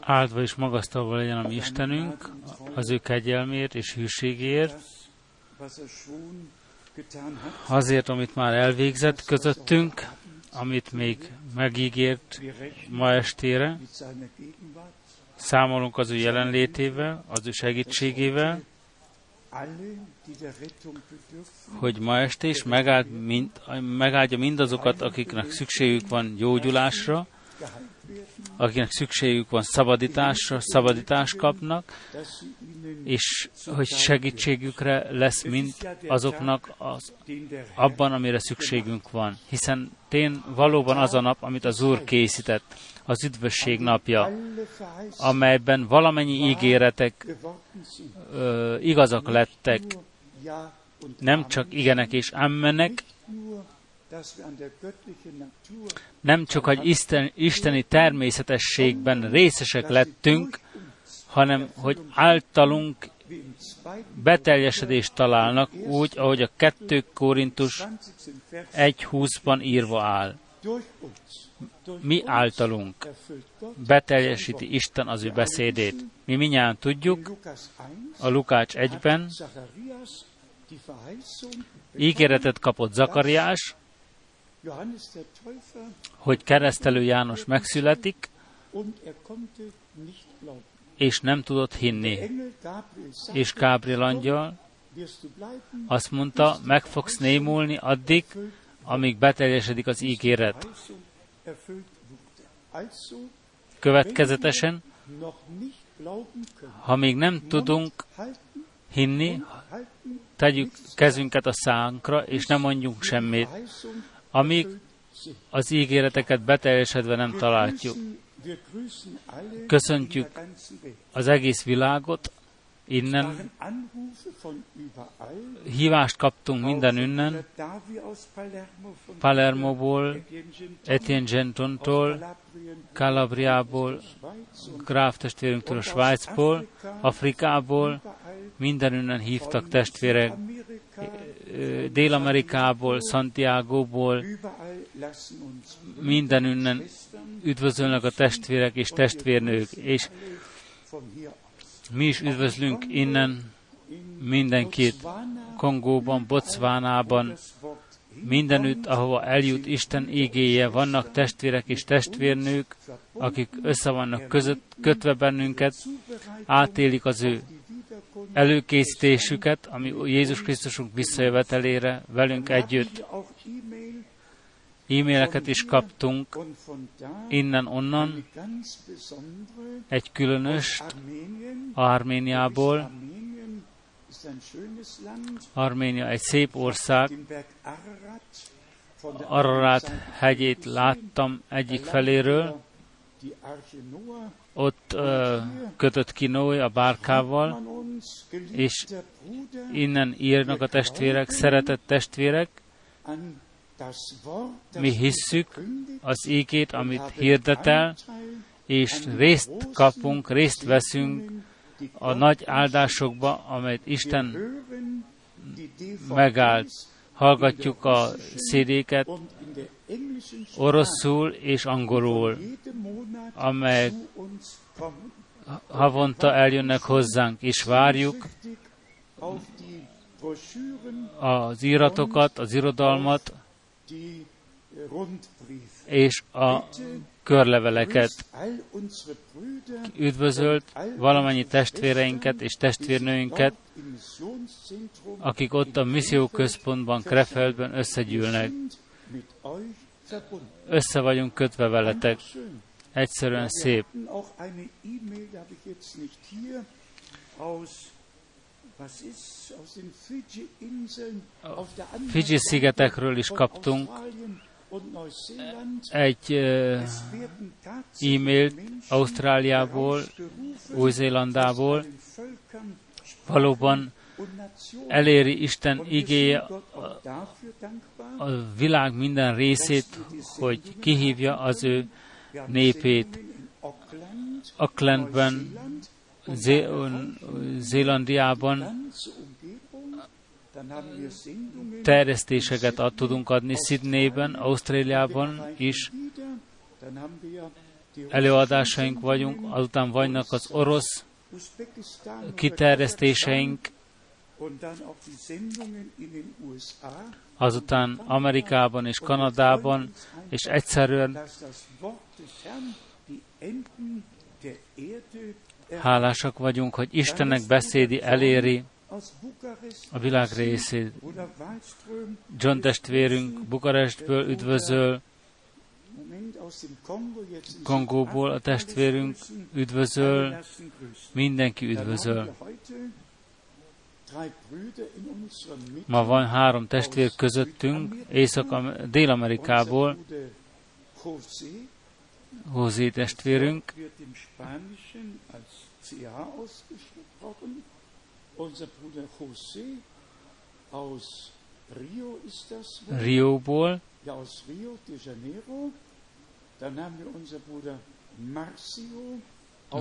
Áldva és magasztalva legyen a mi Istenünk, az ő kegyelmért és hűségért, azért, amit már elvégzett közöttünk, amit még megígért ma estére. Számolunk az ő jelenlétével, az ő segítségével, hogy ma este is megáldja mindazokat, akiknek szükségük van gyógyulásra, akiknek szükségük van szabadításra, szabadítást kapnak, és hogy segítségükre lesz mind azoknak abban, amire szükségünk van. Hiszen tén valóban az a nap, amit az Úr készített, az üdvösség napja, amelyben valamennyi ígéretek igazak lettek, nem csak igenek és ammenek, nem csak, hogy isteni természetességben részesek lettünk, hanem, hogy általunk beteljesedést találnak úgy, ahogy a 2. Korintus 1.20-ban írva áll. Mi általunk beteljesíti Isten az ő beszédét. Mi mindnyájan tudjuk, a Lukács 1-ben ígéretet kapott Zakariás, hogy Keresztelő János megszületik, és nem tudott hinni. És Gábriel angyal azt mondta, meg fogsz némulni addig, amíg beteljesedik az ígéret. Következetesen, ha még nem tudunk hinni, tegyük kezünket a szánkra, és nem mondjunk semmit, amíg az ígéreteket beteljesedve nem találjuk. Köszöntjük az egész világot, innen hívást kaptunk mindenünnen, Palermoból, Etienne-Gentontól, Calabriából, Gráf testvérünktől, Svájcból, Afrikából, mindenünnen hívtak testvérek, Dél-Amerikából, Santiagoból, mindenünnen üdvözölnek a testvérek és testvérnők, és mi is üdvözlünk innen mindenkit, Kongóban, Botsvánában, mindenütt, ahova eljut Isten igéje, vannak testvérek és testvérnők, akik össze vannak kötve bennünket, átélik az ő előkészítésüket, ami Jézus Krisztusunk visszajövetelére velünk együtt. E-maileket is kaptunk innen-onnan, egy különöst Arméniából. Arménia egy szép ország. Ararat hegyét láttam egyik feléről. Ott kötött ki Noé a bárkával, és innen írnak a testvérek, szeretett testvérek, mi hisszük az ígét, amit hirdetel, és részt kapunk, részt veszünk a nagy áldásokba, amelyet Isten megáld. Hallgatjuk a CD-ket oroszul és angolul, amelyek havonta eljönnek hozzánk, és várjuk az íratokat, az irodalmat, és a körleveleket. Üdvözölt valamennyi testvéreinket és testvérnőinket, akik ott a misszióközpontban, Krefeldben összegyűlnek. Össze vagyunk kötve veletek. Egyszerűen szép. Fidzsi-szigetekről is kaptunk egy e-mailt Ausztráliából, Új-Zélandából. Valóban eléri Isten igéje a világ minden részét, hogy kihívja az ő népét. Aucklandben, Zélandiában terjesztéseket tudunk adni, Sydneyben, Ausztráliában is, előadásaink vagyunk, azután vannak az orosz kiterjesztéseink, azután Amerikában és Kanadában, és egyszerűen hálásak vagyunk, hogy Istennek beszédi eléri a világ részét. John testvérünk Bukarestből üdvözöl, Kongóból a testvérünk üdvözöl, mindenki üdvözöl. Ma van 3 testvér közöttünk, Dél-Amerikából, José testvérünk, Rióból,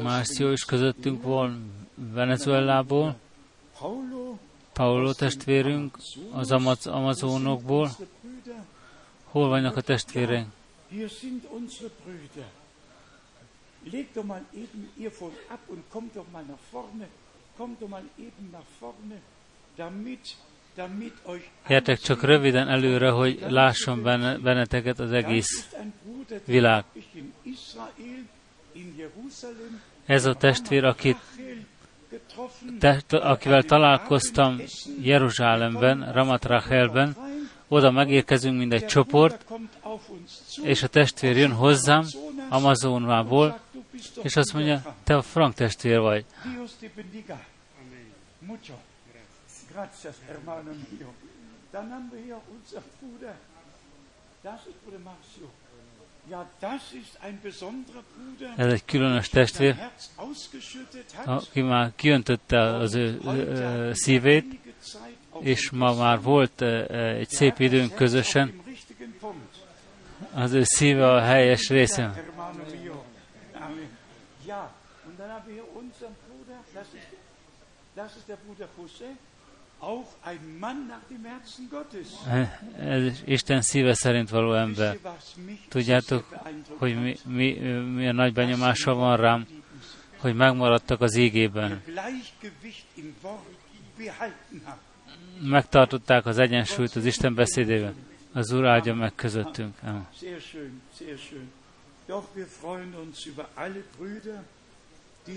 Márcio is közöttünk van Venezuelából, Paulo testvérünk az Amazonokból. Hol vannak a testvéreink? Gyertek csak röviden előre, hogy lásson benneteket az egész világ. Ez a testvér, akivel találkoztam Jeruzsálemben, Ramat Rachelben, oda megérkezünk, mint egy csoport, és a testvér jön hozzám, Amazonából, és azt mondja, te a Frank testvér vagy. Ez egy különös testvér, aki már kiöntötte az ő szívét, és ma már volt egy szép időnk közösen. Az ő szíve a helyes részen. Ez Isten szíve szerint való ember. Tudjátok, hogy milyen nagy benyomása van rám, hogy megmaradtak az ígében. Megtartották az egyensúlyt az Isten beszédében. Az Úr áldja meg közöttünk.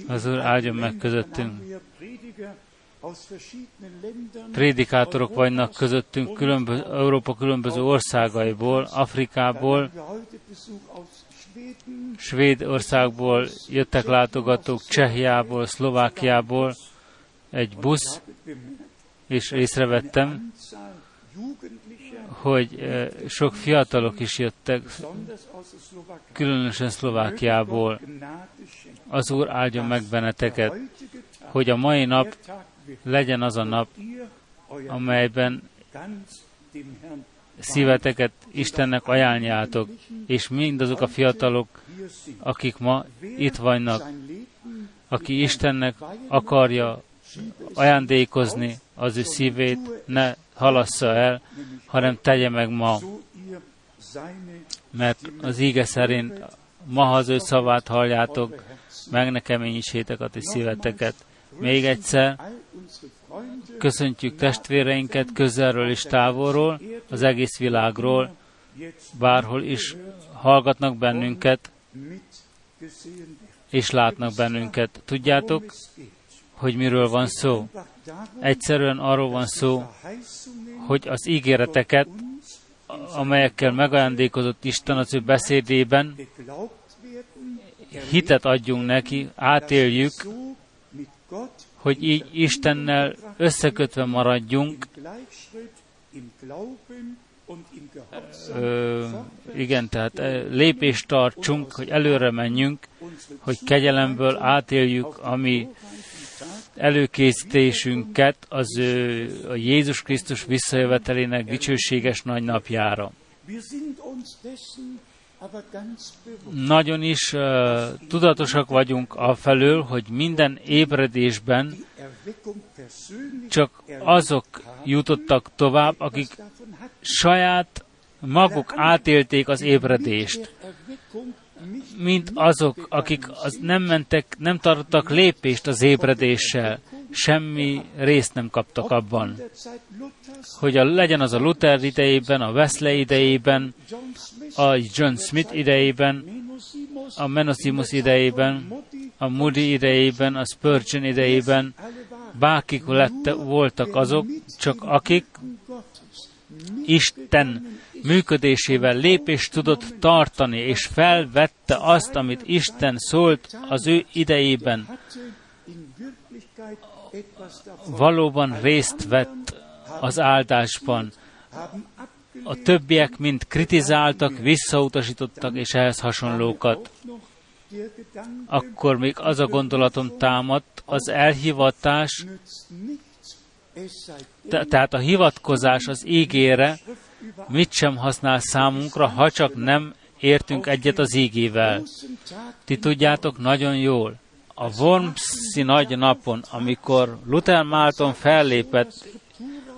Az Úr áldja meg közöttünk. Prédikátorok vannak közöttünk Európa különböző országaiból, Afrikából, Svédországból jöttek látogatók, Csehiából, Szlovákiából egy busz, és észrevettem, hogy sok fiatalok is jöttek, különösen Szlovákiából. Az Úr áldjon meg benneteket, hogy a mai nap legyen az a nap, amelyben szíveteket Istennek ajánljátok, és mindazok a fiatalok, akik ma itt vannak, aki Istennek akarja ajándékozni az ő szívét, ne halassza el, hanem tegye meg ma. Mert az íge szerint ma az ő szavát halljátok, meg ne keményítsétek a ti szíveteket. Még egyszer köszöntjük testvéreinket közelről és távolról, az egész világról, bárhol is hallgatnak bennünket, és látnak bennünket. Tudjátok, hogy miről van szó? Egyszerűen arról van szó, hogy az ígéreteket, amelyekkel megajándékozott Isten az ő beszédében, hitet adjunk neki, átéljük, hogy így Istennel összekötve maradjunk, tehát lépést tartsunk, hogy előre menjünk, hogy kegyelemből átéljük a mi előkészítésünket az a Jézus Krisztus visszajövetelének dicsőséges nagy napjára. Nagyon is tudatosak vagyunk afelől, hogy minden ébredésben csak azok jutottak tovább, akik saját maguk átélték az ébredést. mint azok, akik nem tartottak lépést az ébredéssel, semmi részt nem kaptak abban. Hogy legyen az a Luther idejében, a Wesley idejében, a John Smith idejében, a Menosimus idejében, a Moody idejében, a Spurgeon idejében, bárkik voltak azok, csak akik Isten működésével lépést tudott tartani, és felvette azt, amit Isten szólt az ő idejében. Valóban részt vett az áldásban. A többiek mind kritizáltak, visszautasítottak, és ehhez hasonlókat. Akkor még az a gondolatom támadt, az elhivatás, tehát a hivatkozás az ígére mit sem használ számunkra, ha csak nem értünk egyet az ígével. Ti tudjátok nagyon jól, a Wormsi nagy napon, amikor Luther Málton fellépett,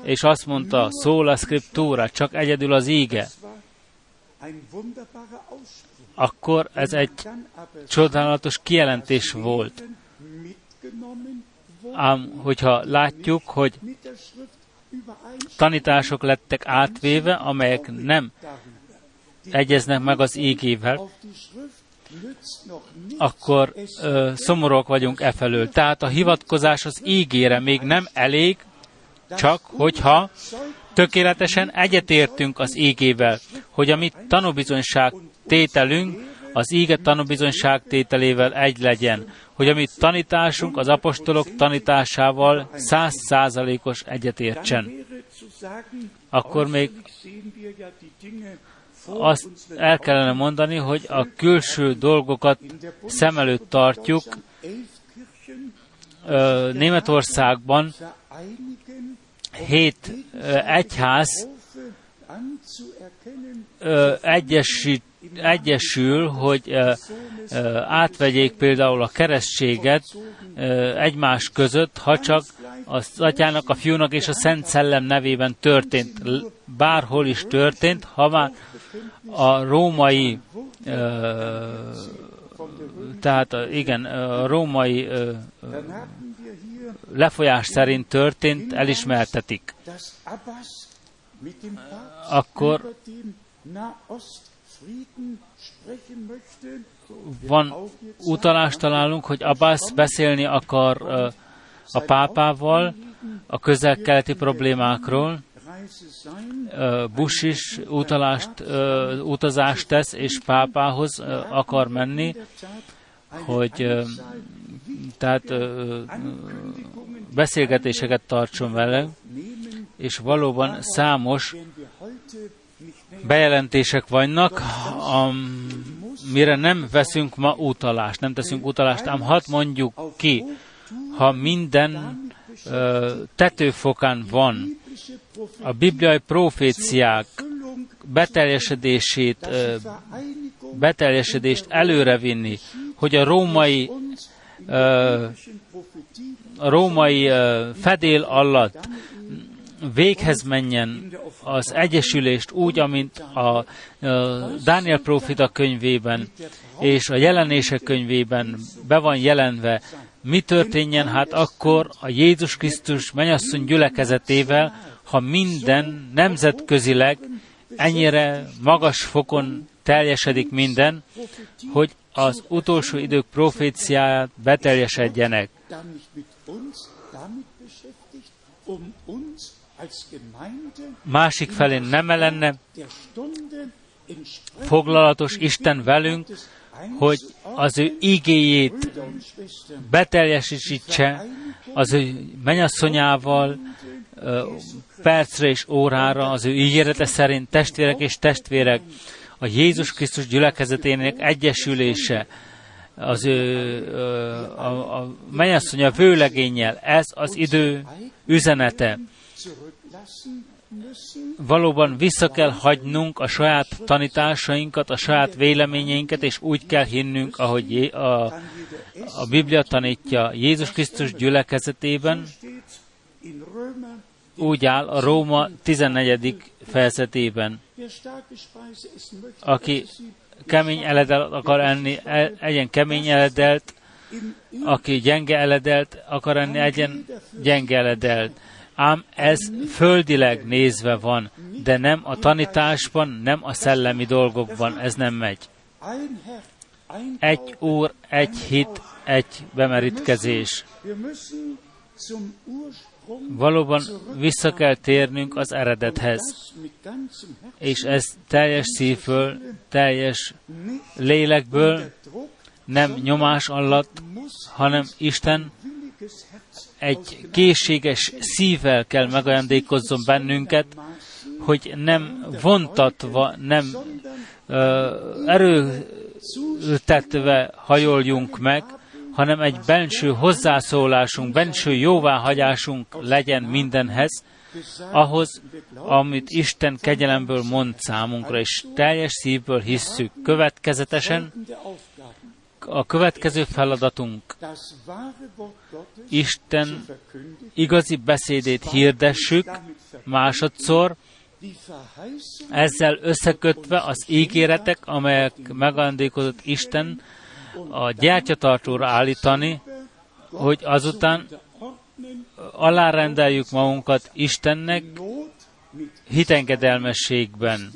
és azt mondta, szól a szkriptúra, csak egyedül az íge, akkor ez egy csodálatos kijelentés volt. Ám hogyha látjuk, hogy tanítások lettek átvéve, amelyek nem egyeznek meg az ígével, akkor szomorúak vagyunk e felől. Tehát a hivatkozás az ígére még nem elég, csak hogyha tökéletesen egyetértünk az ígével, hogy a mi tanúbizonyság tételünk az íge tanúbizonyság tételével egy legyen, hogy a mi tanításunk az apostolok tanításával 100%-os egyetértsen. Akkor még azt el kellene mondani, hogy a külső dolgokat szem előtt tartjuk. Németországban 7 egyház egyesül, hogy átvegyék például a keresztséget egymás között, ha csak az Atyának, a Fiúnak és a Szent Szellem nevében történt. Bárhol is történt, ha már a római, tehát igen, a római lefolyás szerint történt, elismertetik. Akkor van utalást találunk, hogy Abbas beszélni akar a pápával a közel-keleti problémákról. Bush is utazást tesz, és pápához akar menni, hogy tehát beszélgetéseket tartson vele, és valóban számos bejelentések vannak, amire nem veszünk ma utalást, nem teszünk utalást, ám hadd mondjuk ki, ha minden tetőfokán van a bibliai proféciák beteljesedést előrevinni, hogy a római fedél alatt véghez menjen az egyesülést úgy, amint a Dániel próféta könyvében és a Jelenések könyvében be van jelenve, mi történjen hát akkor a Jézus Krisztus mennyasszony gyülekezetével, ha minden nemzetközileg ennyire magas fokon teljesedik minden, hogy az utolsó idők proféciáját beteljesedjenek. Másik felén nem lenne foglalatos Isten velünk, hogy az ő igéjét beteljesítse az ő mennyasszonyával, percre és órára az ő ígérete szerint. Testvérek és testvérek, a Jézus Krisztus gyülekezetének egyesülése, az ő a mennyasszonya vőlegénnyel, ez az idő üzenete. Valóban vissza kell hagynunk a saját tanításainkat, a saját véleményeinket, és úgy kell hinnünk, ahogy a Biblia tanítja. Jézus Krisztus gyülekezetében úgy áll a Róma 14. fejezetében, aki kemény eledelt akar enni, egyen kemény eledelt, aki gyenge eledelt akar enni, egyen gyenge eledelt. Ám ez földileg nézve van, de nem a tanításban, nem a szellemi dolgokban, ez nem megy. Egy úr, egy hit, egy bemerítkezés. Valóban vissza kell térnünk az eredethez, és ez teljes szívből, teljes lélekből, nem nyomás alatt, hanem Isten egy készséges szívvel kell megajándékozzon bennünket, hogy nem vontatva, nem erőltetve hajoljunk meg, hanem egy benső hozzászólásunk, benső jóváhagyásunk legyen mindenhez, ahhoz, amit Isten kegyelemből mond számunkra, és teljes szívből hisszük. Következetesen a következő feladatunk, Isten igazi beszédét hirdessük másodszor, ezzel összekötve az ígéretek, amelyek megajándékozott Isten, a gyertyatartóra állítani, hogy azután alárendeljük magunkat Istennek hitengedelmességben.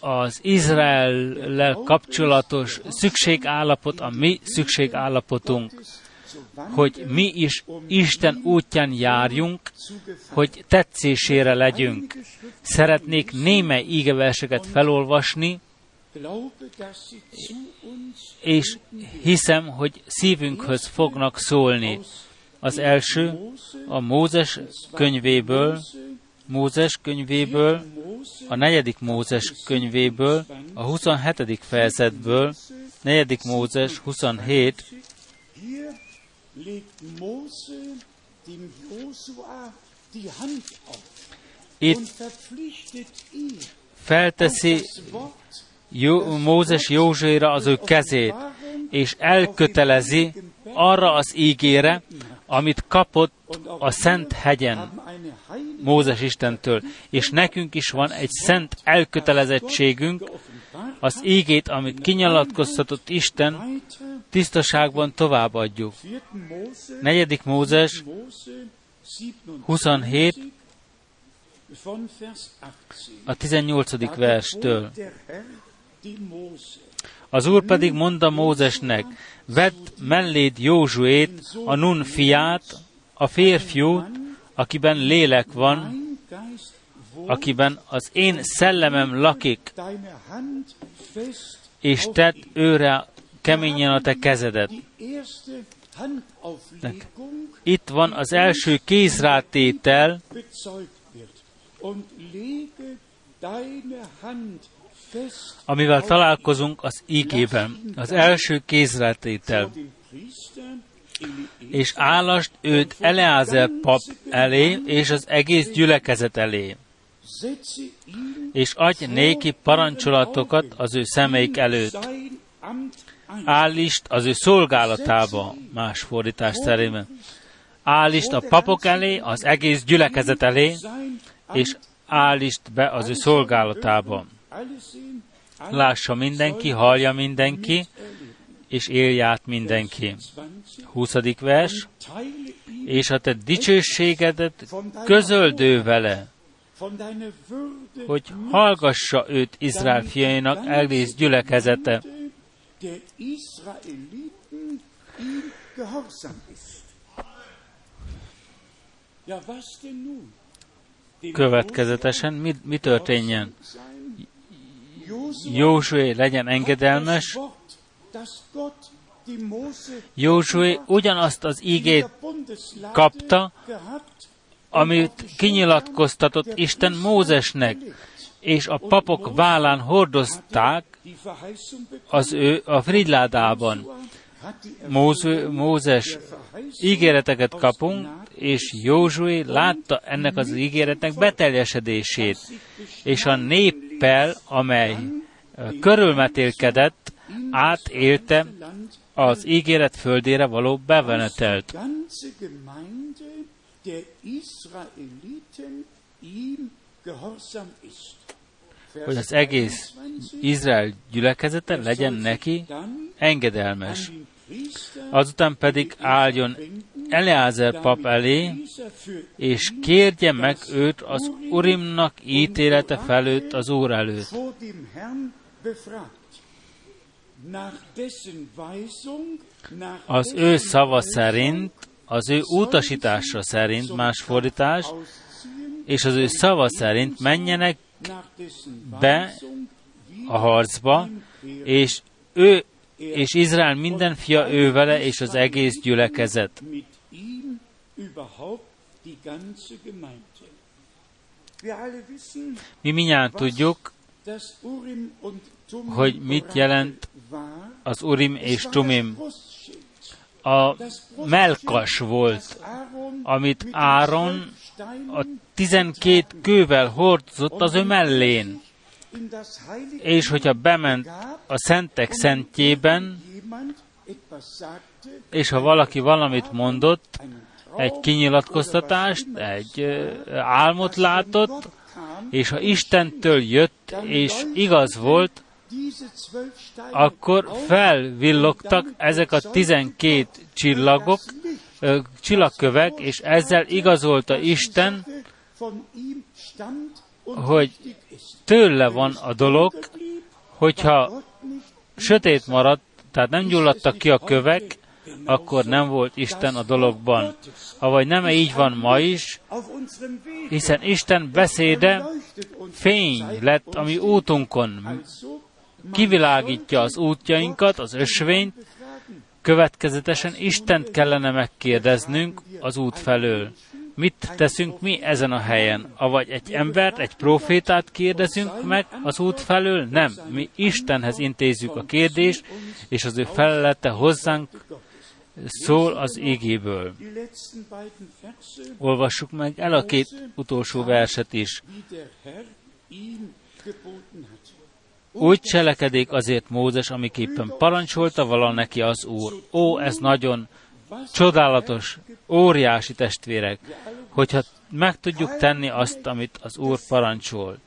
Az Izraellel kapcsolatos szükségállapot a mi szükségállapotunk, hogy mi is Isten útján járjunk, hogy tetszésére legyünk. Szeretnék némely ígeverseket felolvasni, és hiszem, hogy szívünkhöz fognak szólni. Az első a Mózes könyvéből, a 4. Mózes könyvéből, a 27. fejezetből, 4. Mózes 27. Itt felteszi Mózes Józsuéra az ő kezét, és elkötelezi arra az ígére, amit kapott a Szent hegyen Mózes Istentől. És nekünk is van egy szent elkötelezettségünk, az ígét, amit kinyilatkoztatott Isten, tisztaságban továbbadjuk. 4. Mózes 27. a 18. verstől. Az Úr pedig mondta Mózesnek, vedd melléd Józsuét, a Nun fiát, a férfiút, akiben lélek van, akiben az én szellemem lakik, és tedd őre keményen a te kezedet. Itt van az első kézrátétel, amivel találkozunk az ígében, az első kézrátétel. És állasd őt Eleázer pap elé, és az egész gyülekezet elé. És adj néki parancsolatokat az ő szemeik előtt. Állítsd az ő szolgálatába, más fordítás szerint. Állítsd a papok elé, az egész gyülekezet elé, és állítsd be az ő szolgálatába. Lássa mindenki, hallja mindenki, és élj át mindenki. 20. vers. És a te dicsőségedet közöld ő vele, hogy hallgassa őt Izrael fiainak egész gyülekezete. Következetesen mi történjen? Józsué legyen engedelmes. Józsué ugyanazt az ígét kapta, amit kinyilatkoztatott Isten Mózesnek, és a papok vállán hordozták az ő a frigyládában. Mózes ígéreteket kapunk, és Józsué látta ennek az ígéretnek beteljesedését, és a néppel, amely körülmetélkedett, átélte az ígéret földére való bevenetelt. hogy az egész Izrael gyülekezete legyen neki engedelmes. Azután pedig álljon Eleázer pap elé, és kérje meg őt az Urimnak ítélete felőtt az Úr előtt. Az ő szava szerint, az ő utasítása szerint, más fordítás, és az ő szava szerint menjenek be a harcba, és ő és Izrael minden fia ő vele, és az egész gyülekezet. Mi mindjárt tudjuk, hogy mit jelent az Urim és Tumim. A mellkas volt, amit Áron a 12 kővel hordozott az ő mellén. És hogyha bement a szentek szentjében, és ha valaki valamit mondott, egy kinyilatkoztatást, egy álmot látott, és ha Istentől jött, és igaz volt, akkor felvillogtak ezek a 12 csillagok, csillagkövek, és ezzel igazolta Isten, hogy tőle van a dolog, hogyha sötét maradt, tehát nem gyulladtak ki a kövek, akkor nem volt Isten a dologban. Avagy nem így van ma is, hiszen Isten beszéde fény lett a mi útunkon. Kivilágítja az útjainkat, az ösvényt, következetesen Istent kellene megkérdeznünk az út felől. Mit teszünk mi ezen a helyen? Avagy egy embert, egy profétát kérdezünk meg az út felől? Nem. Mi Istenhez intézzük a kérdést, és az ő felelete hozzánk szól az igéből. Olvassuk meg el a két utolsó verset is. Úgy cselekedik azért Mózes, amiképpen parancsolta vala neki az Úr. Ó, ez nagyon csodálatos, óriási testvérek, hogyha meg tudjuk tenni azt, amit az Úr parancsol.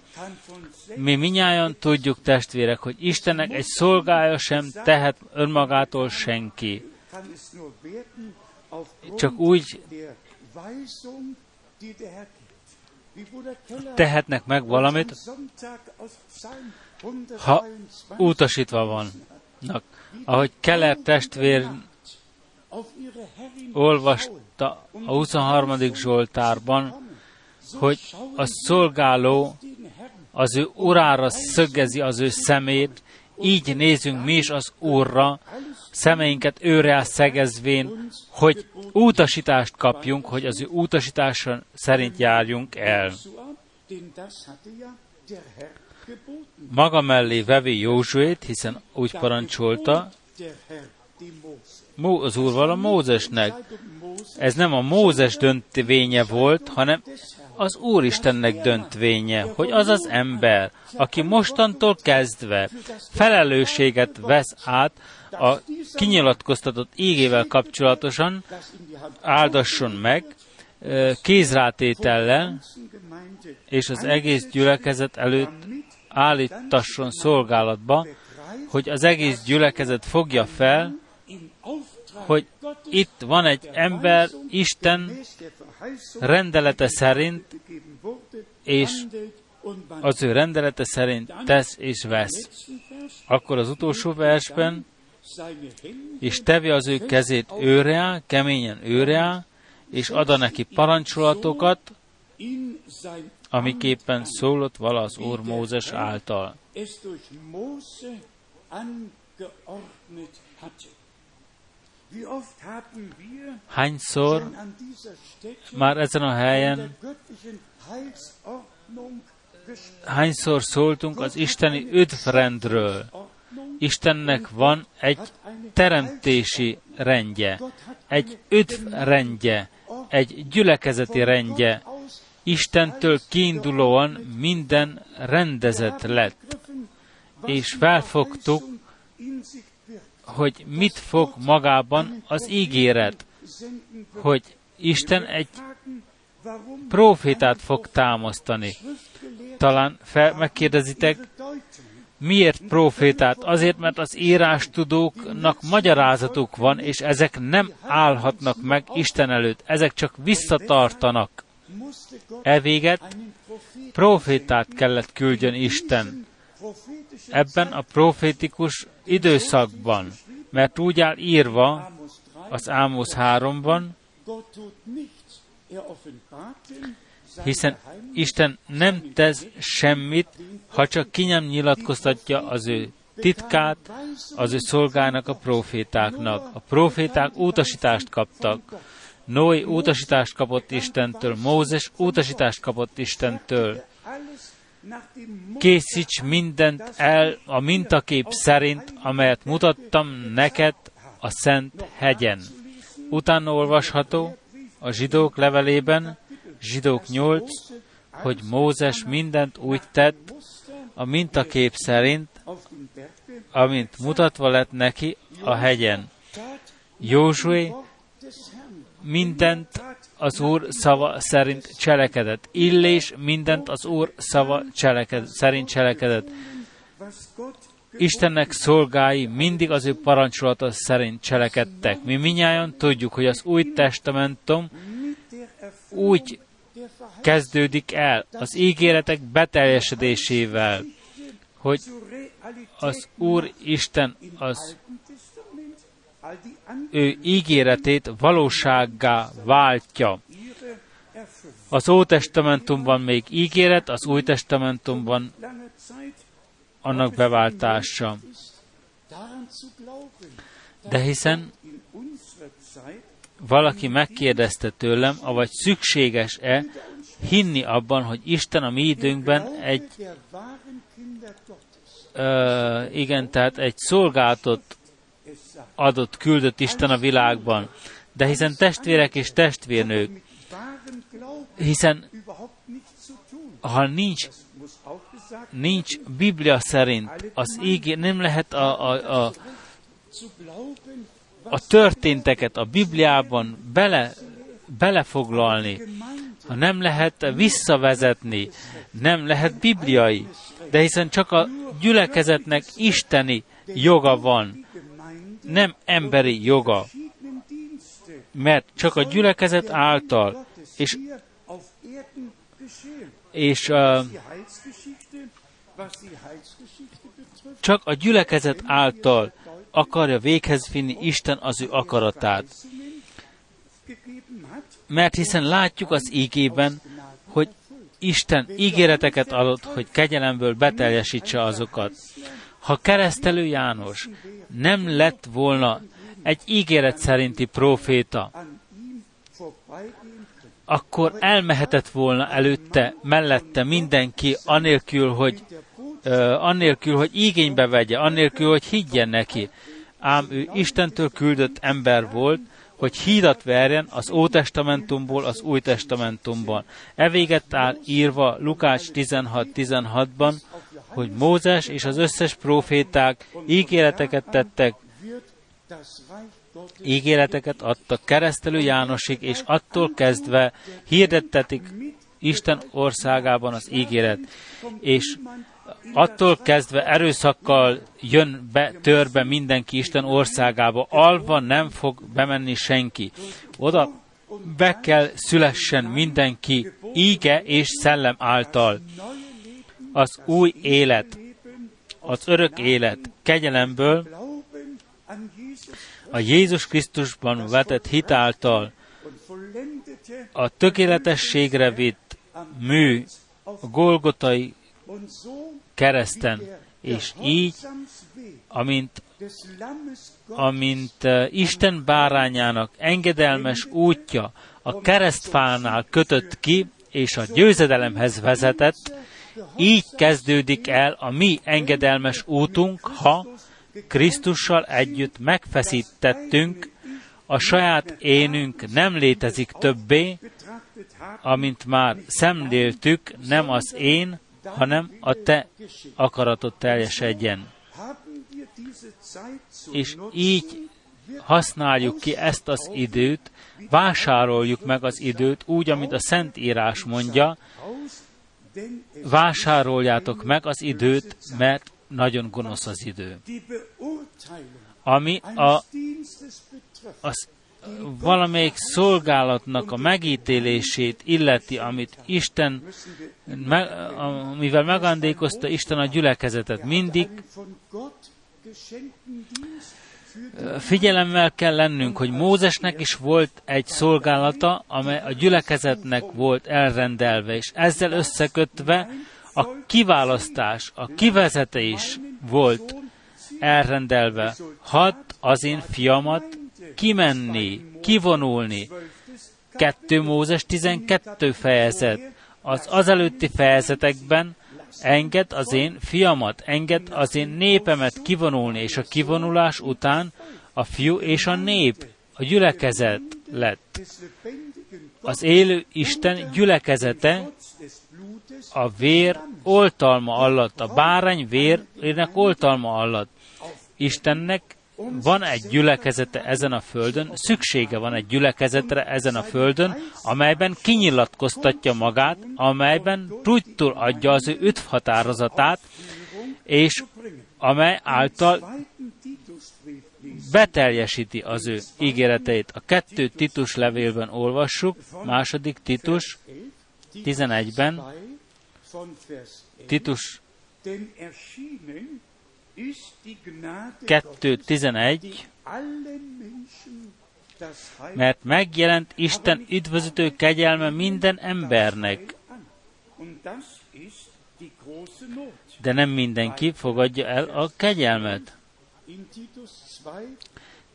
Mi mindnyájan tudjuk, testvérek, hogy Istennek egy szolgája sem tehet önmagától senki. Csak úgy tehetnek meg valamit, ha utasítva vannak. Ahogy Keller testvér olvasta a 23. Zsoltárban, hogy a szolgáló az ő urára szögezi az ő szemét, így nézünk mi is az Úrra, szemeinket őre szegezvén, hogy utasítást kapjunk, hogy az ő utasítása szerint járjunk el. Maga mellé vevi Józsuét, hiszen úgy parancsolta, az Úr vala Mózesnek. Ez nem a Mózes döntvénye volt, hanem az Úristennek döntvénye, hogy az az ember, aki mostantól kezdve felelősséget vesz át a kinyilatkoztatott ígével kapcsolatosan, áldasson meg kézrátétellel, és az egész gyülekezet előtt állítasson szolgálatba, hogy az egész gyülekezet fogja fel, hogy itt van egy ember Isten rendelete szerint, és az ő rendelete szerint tesz és vesz. Akkor az utolsó versben, és tevi az ő kezét őreá, keményen őreá, és ad neki parancsolatokat, amiképpen szólott vala az Úr Mózes által. Hányszor már ezen a helyen, hányszor szóltunk az isteni üdvrendről. Istennek van egy teremtési rendje, egy üdvrendje, egy gyülekezeti rendje. Istentől kiindulóan minden rendezett lett, és felfogtuk, hogy mit fog magában az ígéret, hogy Isten egy prófétát fog támasztani. Talán megkérdezitek, miért prófétát? Azért, mert az írástudóknak magyarázatuk van, és ezek nem állhatnak meg Isten előtt. Ezek csak visszatartanak. Evégett prófétát kellett küldjön Isten ebben a profétikus időszakban, mert úgy áll írva az Ámosz 3-ban, hiszen Isten nem tesz semmit, ha csak ki nem nyilatkoztatja az ő titkát, az ő szolgának, a profétáknak. A proféták utasítást kaptak. Noé utasítást kapott Istentől, Mózes utasítást kapott Istentől. Készíts mindent el a mintakép szerint, amelyet mutattam neked a Szent hegyen. Utána olvasható a Zsidók levelében, Zsidók 8, hogy Mózes mindent úgy tett a mintakép szerint, amint mutatva lett neki a hegyen. Józsué mindent az Úr szava szerint cselekedett. Illés mindent az Úr szava szerint cselekedett. Istennek szolgái mindig az ő parancsolata szerint cselekedtek. Mi mindnyájan tudjuk, hogy az Új Testamentum úgy kezdődik el az ígéretek beteljesedésével, hogy az Úr Isten az ő ígéretét valósággá váltja. Az Ótestamentumban még ígéret, az Új Testamentumban annak beváltása. De hiszen valaki megkérdezte tőlem, avagy szükséges-e hinni abban, hogy Isten a mi időnkben egy szolgálatot adott, küldött Isten a világban. De hiszen testvérek és testvérnők, hiszen ha nincs Biblia szerint, az ígér, nem lehet a történteket a Bibliában belefoglalni, ha nem lehet visszavezetni, nem lehet bibliai, de hiszen csak a gyülekezetnek isteni joga van, nem emberi joga, mert csak a gyülekezet által, és csak a gyülekezet által akarja véghez vinni Isten az ő akaratát. Mert hiszen látjuk az ígében, hogy Isten ígéreteket adott, hogy kegyelemből beteljesítse azokat. Ha Keresztelő János nem lett volna egy ígéret szerinti próféta, akkor elmehetett volna előtte, mellette mindenki, anélkül, hogy igénybe vegye, anélkül, hogy higgyen neki. Ám ő Istentől küldött ember volt, hogy hídat verjen az Ótestamentumból az Új Testamentumban. Evégett áll írva Lukács 16:16-ban, hogy Mózes és az összes próféták ígéreteket tettek, ígéreteket adtak Keresztelő Jánosig, és attól kezdve hirdettetik Isten országában az ígéret. És attól kezdve erőszakkal jön be, törbe mindenki Isten országába. Alva nem fog bemenni senki. Oda be kell szülessen mindenki íge és szellem által. Az új élet, az örök élet kegyelemből, a Jézus Krisztusban vetett hit által, a tökéletességre vitt mű a Golgotai kereszten, és így, amint Isten bárányának engedelmes útja a keresztfánál kötött ki, és a győzedelemhez vezetett, így kezdődik el a mi engedelmes útunk, ha Krisztussal együtt megfeszítettünk, a saját énünk nem létezik többé, amint már szemléltük, nem az én, hanem a te akaratod teljesedjen. És így használjuk ki ezt az időt, vásároljuk meg az időt úgy, amit a Szentírás mondja, vásároljátok meg az időt, mert nagyon gonosz az idő. Ami az valamelyik szolgálatnak a megítélését illeti, amit Isten, amivel megajándékozta Isten a gyülekezetet, mindig figyelemmel kell lennünk, hogy Mózesnek is volt egy szolgálata, amely a gyülekezetnek volt elrendelve, és ezzel összekötve a kiválasztás, a kivezetés volt elrendelve. Hadd az én fiamat kimenni, kivonulni. 2 Mózes 12 fejezet. Az azelőtti fejezetekben enged az én fiamat, enged az én népemet kivonulni, és a kivonulás után a fiú és a nép, a gyülekezet lett. Az élő Isten gyülekezete a vér oltalma alatt, a bárány vérének oltalma alatt. Istennek van egy gyülekezete ezen a földön, szüksége van egy gyülekezetre ezen a földön, amelyben kinyilatkoztatja magát, amelyben tudtul adja az ő üdvhatározatát, és amely által beteljesíti az ő ígéreteit. A 2 Titus levélben olvassuk, 2. Titus 11-ben, Titus 2.11, mert megjelent Isten üdvözítő kegyelme minden embernek, de nem mindenki fogadja el a kegyelmet.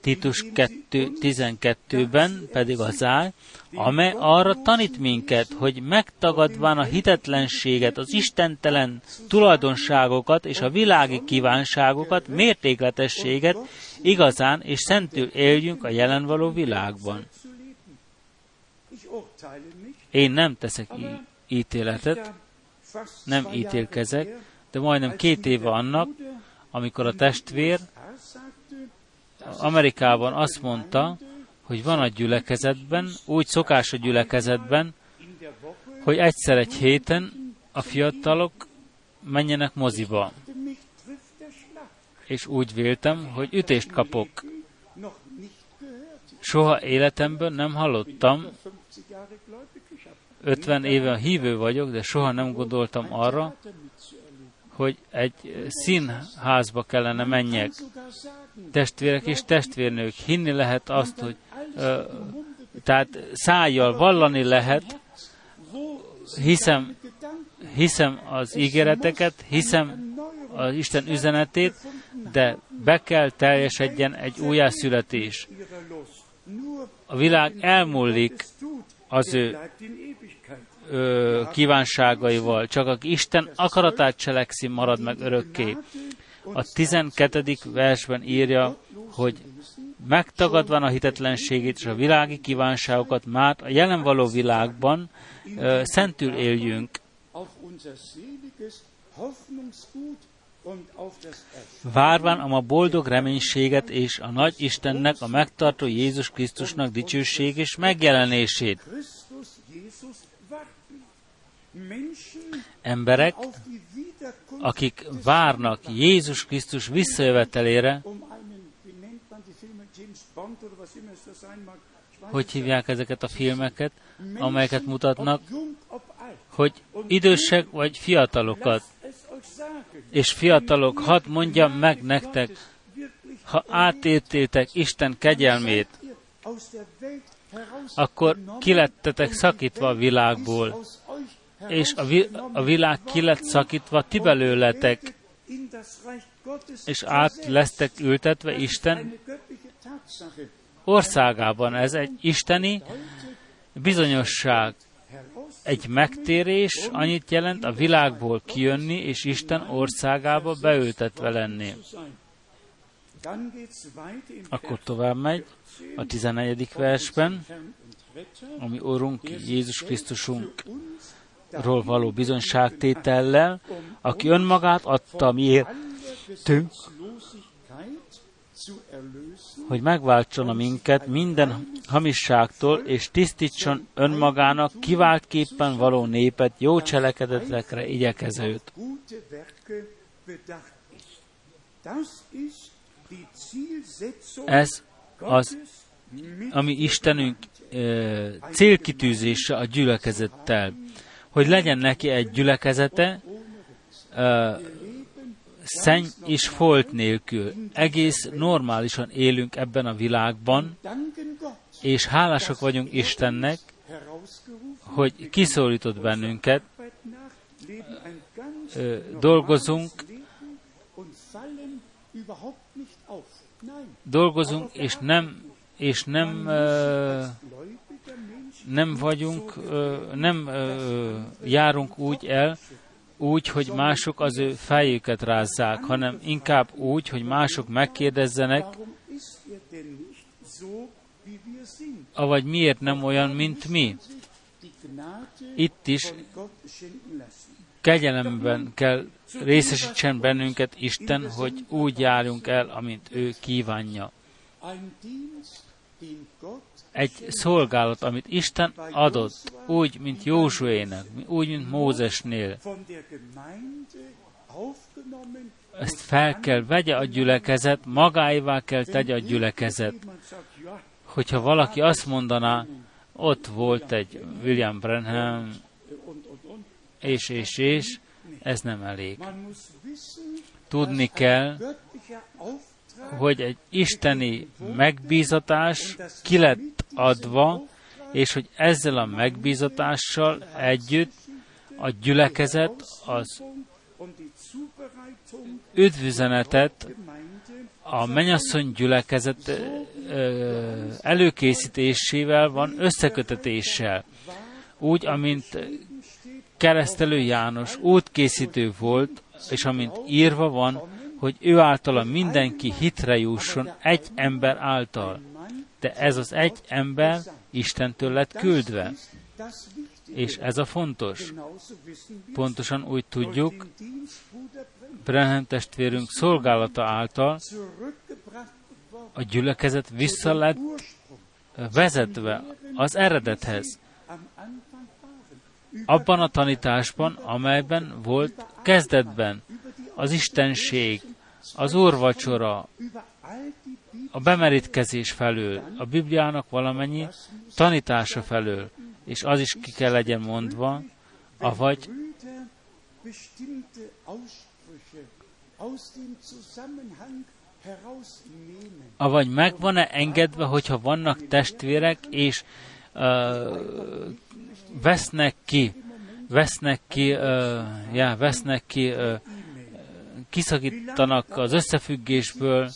Titus 2.12-ben pedig az áll, amely arra tanít minket, hogy megtagadván a hitetlenséget, az istentelen tulajdonságokat és a világi kívánságokat, mértékletességet igazán és szentül éljünk a jelen való világban. Én nem teszek ítéletet, nem ítélkezek, de majdnem 2 éve annak, amikor a testvér Amerikában azt mondta, hogy van a gyülekezetben, úgy szokás a gyülekezetben, hogy egyszer egy héten a fiatalok menjenek moziba. És úgy véltem, hogy ütést kapok. Soha életemben nem hallottam, 50 éve hívő vagyok, de soha nem gondoltam arra, hogy egy színházba kellene menjek. Testvérek és testvérnők, hinni lehet azt, hogy tehát szájjal vallani lehet, hiszem az ígéreteket, hiszem az Isten üzenetét, de be kell teljesedjen egy újjászületés. A világ elmúlik az ő kívánságaival, csak aki Isten akaratát cselekszi, marad meg örökké. A 12. versben írja, hogy megtagadván a hitetlenségét és a világi kívánságokat már a jelen való világban szentül éljünk. Várván a boldog reménységet és a nagy Istennek, a megtartó Jézus Krisztusnak dicsőség és megjelenését. Emberek, akik várnak Jézus Krisztus visszajövetelére, hogy hívják ezeket a filmeket, amelyeket mutatnak, hogy idősek vagy fiatalokat, és fiatalok, hadd mondjam meg nektek, ha átéltétek Isten kegyelmét, akkor kilettetek szakítva a világból, és a világ ki lett szakítva ti belőletek, és át lesztek ültetve Isten országában. Ez egy isteni bizonyosság. Egy megtérés annyit jelent, a világból kijönni, és Isten országába beültetve lenni. Akkor tovább megy a 14. versben, ami Urunk Jézus Krisztusunk ról való bizonyságtétellel, aki önmagát adta miértünk, hogy megváltson a minket minden hamisságtól, és tisztítson önmagának kiváltképpen való népet, jó cselekedetekre igyekezőt. Ez az, ami Istenünk célkitűzése a gyülekezettel, hogy legyen neki egy gyülekezete, szenny és folt nélkül. Egész normálisan élünk ebben a világban, és hálásak vagyunk Istennek, hogy kiszólított bennünket, dolgozunk, és nem járunk úgy el, úgy, hogy mások az ő fejüket rázzák, hanem inkább úgy, hogy mások megkérdezzenek, avagy miért nem olyan, mint mi. Itt is kegyelemben kell részesítsen bennünket Isten, hogy úgy járjunk el, amint ő kívánja. Egy szolgálat, amit Isten adott, úgy, mint Józsuének, úgy, mint Mózesnél. Ezt fel kell vegye a gyülekezet, magáévá kell tegye a gyülekezet. Hogyha valaki azt mondaná, ott volt egy William Branham, és, ez nem elég. Tudni kell, hogy egy isteni megbízatás ki lett adva, és hogy ezzel a megbízatással együtt a gyülekezet, az üdvüzenetet, a mennyasszony gyülekezet előkészítésével van összekötetéssel. Úgy, amint Keresztelő János útkészítő volt, és amint írva van, hogy ő általa mindenki hitre jusson egy ember által. De ez az egy ember Istentől lett küldve. És ez a fontos. Pontosan úgy tudjuk, Branham testvérünk szolgálata által a gyülekezet vissza lett vezetve az eredethez. Abban a tanításban, amelyben volt kezdetben, az istenség, az úrvacsora, a bemerítkezés felől, a Bibliának valamennyi tanítása felől, és az is ki kell legyen mondva, avagy megvan-e engedve, hogyha vannak testvérek, és vesznek ki, kiszakítanak az összefüggésből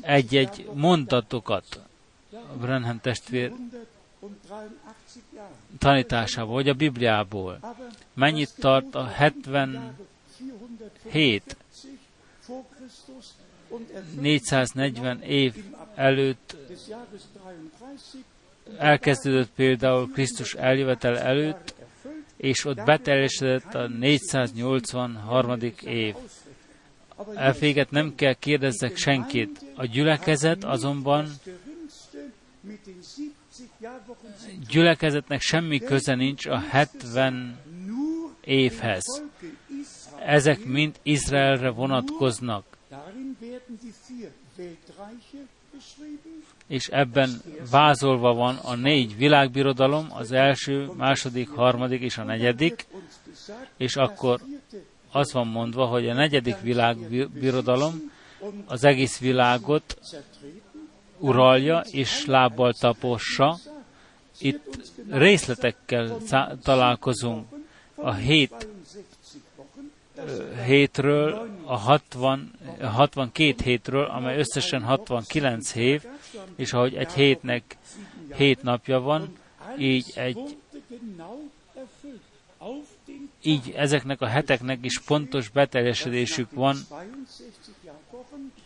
egy-egy mondatokat Branham testvér tanításából, vagy a Bibliából. Mennyit tart a 440 év előtt elkezdődött például Krisztus eljövetel előtt, és ott beteljesedett a 483. év. Elféget nem kell kérdezzek senkit. A gyülekezet azonban gyülekezetnek semmi köze nincs a 70 évhez. Ezek mind Izraelre vonatkoznak. És ebben vázolva van a 4 világbirodalom, az első, második, harmadik és a negyedik, és akkor az van mondva, hogy a 4. világbirodalom az egész világot uralja és lábbal tapossa. Itt részletekkel találkozunk a 7 hétről, a 62 hétről, amely összesen 69 év, és ahogy egy hétnek 7 napja van, így ezeknek a heteknek is pontos beteljesedésük van,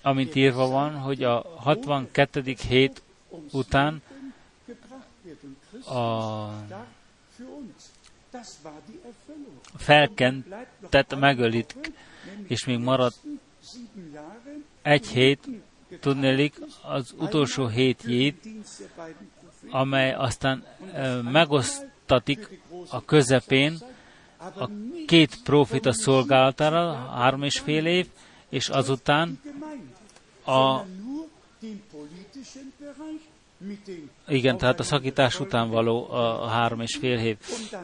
amint írva van, hogy a 62. hét után a felkentet megölik, és még maradt egy hét, Tudnélik az utolsó hét jét, amely aztán megosztatik a közepén a két prófita szolgálatára, 3,5 év, és azután tehát a szakítás után való a 3,5 év,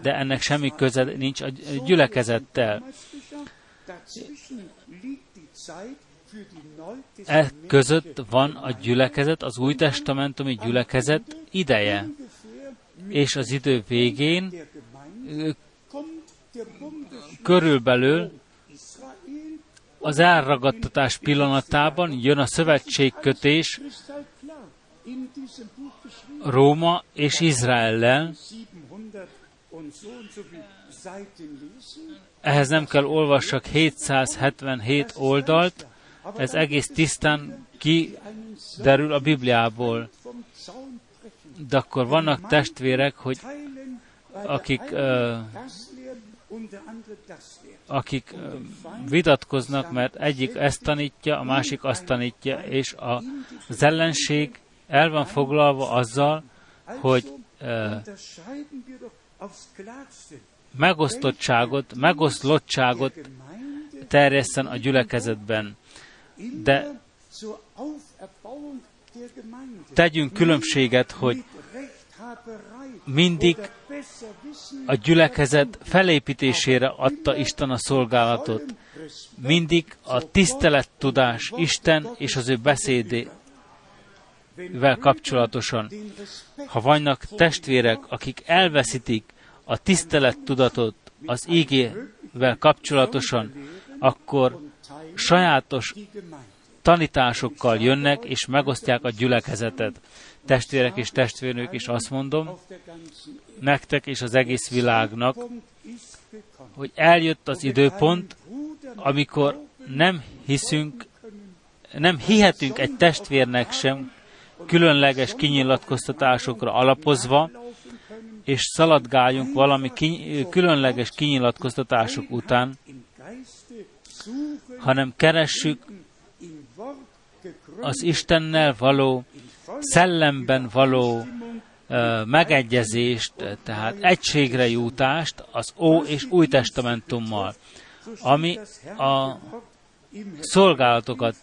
de ennek semmi köze nincs a gyülekezettel. E között van a gyülekezet, az új testamentumi gyülekezet ideje, és az idő végén körülbelül az elragadtatás pillanatában jön a szövetségkötés Róma és Izraellel. Ehhez nem kell olvassak 777 oldalt, ez egész tisztán kiderül a Bibliából. De akkor vannak testvérek, hogy akik vitatkoznak, mert egyik ezt tanítja, a másik azt tanítja, és az ellenség el van foglalva azzal, hogy megoszlottságot terjesszen a gyülekezetben. De tegyünk különbséget, hogy mindig a gyülekezet felépítésére adta Isten a szolgálatot. Mindig a tisztelettudás Isten és az ő beszédével kapcsolatosan. Ha vannak testvérek, akik elveszítik a tisztelettudatot az ígével kapcsolatosan, akkor sajátos tanításokkal jönnek és megosztják a gyülekezetet. Testvérek és testvérnők is, azt mondom nektek és az egész világnak, hogy eljött az időpont, amikor nem hihetünk egy testvérnek sem különleges kinyilatkoztatásokra alapozva, és szaladgáljunk valami különleges kinyilatkoztatások után, hanem keressük az Istennel való, szellemben való megegyezést, tehát egységre jutást az Ó és Új Testamentummal, ami a szolgálatokat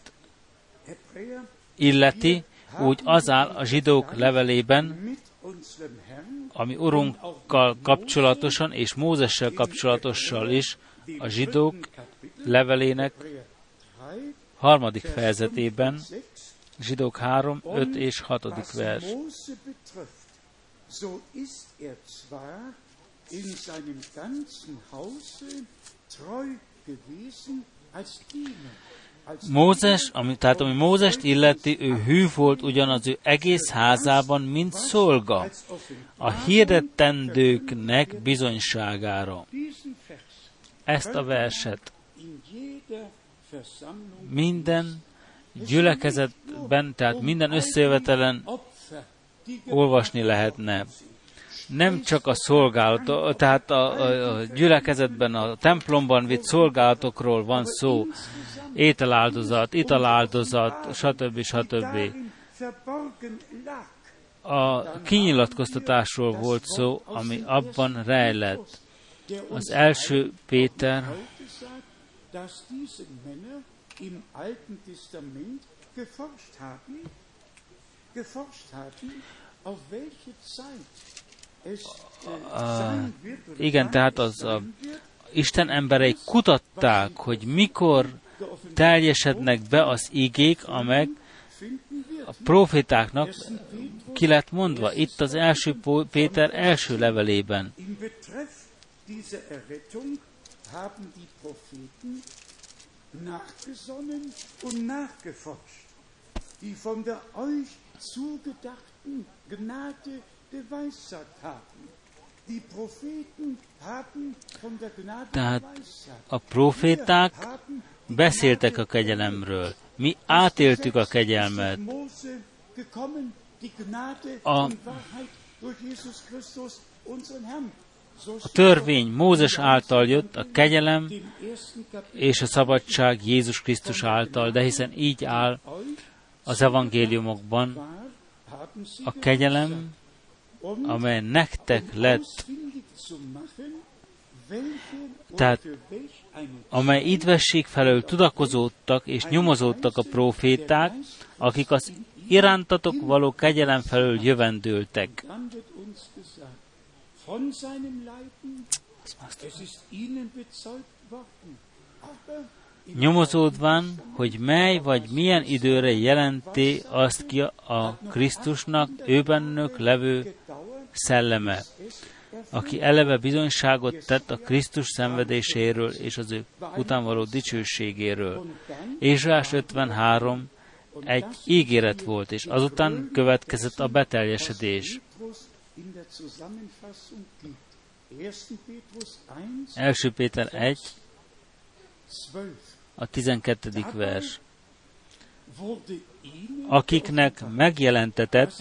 illeti, úgy az áll a Zsidók levelében, ami Urunkkal kapcsolatosan és Mózessel kapcsolatosan is a Zsidók levelének 3. fejezetében, Zsidók 3, 5 és 6. vers. Mózes, tehát ami Mózest illeti, ő hű volt ugyanaz ő egész házában, mint szolga, a hirdetendőknek bizonyságára. Ezt a verset minden gyülekezetben, tehát minden összejövetelen olvasni lehetne. Nem csak a szolgálat, tehát a gyülekezetben, a templomban vitt szolgálatokról van szó, ételáldozat, italáldozat, stb. Stb. A kinyilatkoztatásról volt szó, ami abban rejlett. Az első Péter tehát az Isten emberei kutatták, hogy mikor teljesednek be az igék, amelyek a profétáknak ki lett mondva. Itt az első Péter első levelében. Tehát a proféták beszéltek a kegyelemről. Mi átéltük a kegyelmet. A törvény Mózes által jött, a kegyelem és a szabadság Jézus Krisztus által, de hiszen így áll az evangéliumokban a kegyelem, amely nektek lett, tehát amely idvesség felől tudakozódtak és nyomozódtak a próféták, akik az irántatok való kegyelem felől jövendőltek. Nyomozódván, hogy mely vagy milyen időre jelenti azt ki a Krisztusnak ő bennük levő szelleme, aki eleve bizonyságot tett a Krisztus szenvedéséről és az ő utánvaló dicsőségéről. Ézsaiás 53 egy ígéret volt, és azután következett a beteljesedés. Első Péter 1, a 12. vers. Akiknek megjelentetett,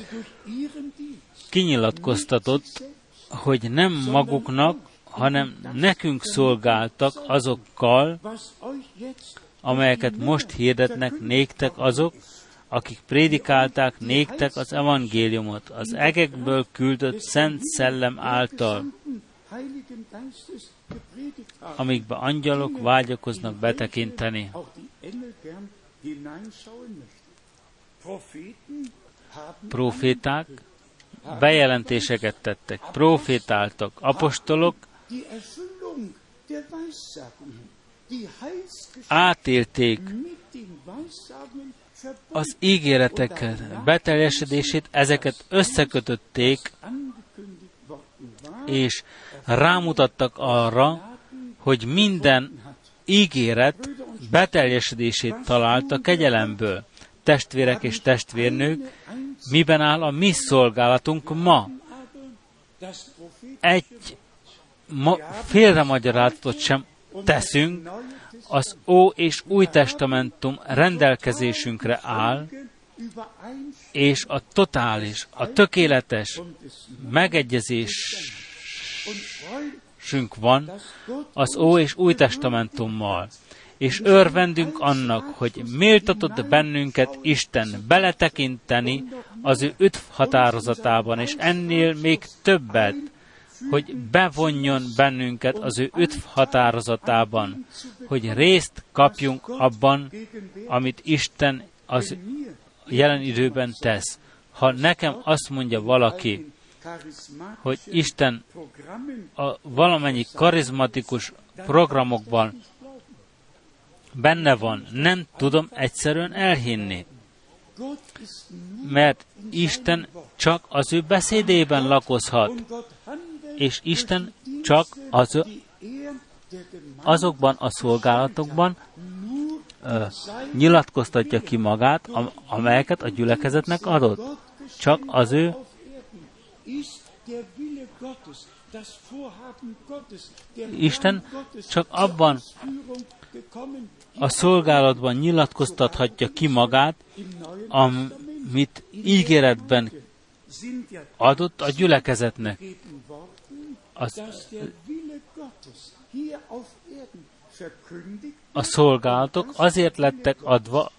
kinyilatkoztatott, hogy nem maguknak, hanem nekünk szolgáltak azokkal, amelyeket most hirdetnek néktek azok, akik prédikálták néktek az evangéliumot, az egekből küldött Szent Szellem által, amikbe angyalok vágyakoznak betekinteni. Proféták bejelentéseket tettek, profétáltak, apostolok átélték az ígéretek beteljesedését, ezeket összekötötték, és rámutattak arra, hogy minden ígéret beteljesedését talált a kegyelemből. Testvérek és testvérnők, miben áll a mi szolgálatunk ma? Egy félremagyarázatot sem teszünk, az Ó és Új Testamentum rendelkezésünkre áll, és a totális, a tökéletes megegyezésünk van az Ó és Új Testamentummal. És örvendünk annak, hogy méltatott bennünket Isten beletekinteni az ő üdv határozatában, és ennél még többet, hogy bevonjon bennünket az ő üdv határozatában, hogy részt kapjunk abban, amit Isten az jelen időben tesz. Ha nekem azt mondja valaki, hogy Isten a valamennyi karizmatikus programokban benne van, nem tudom egyszerűen elhinni, mert Isten csak az ő beszédében lakozhat, és Isten csak azokban a szolgálatokban nyilatkoztatja ki magát, amelyeket a gyülekezetnek adott. Csak az ő Isten csak abban a szolgálatban nyilatkoztathatja ki magát, amit ígéretben adott a gyülekezetnek. A szolgálatok azért lettek adva,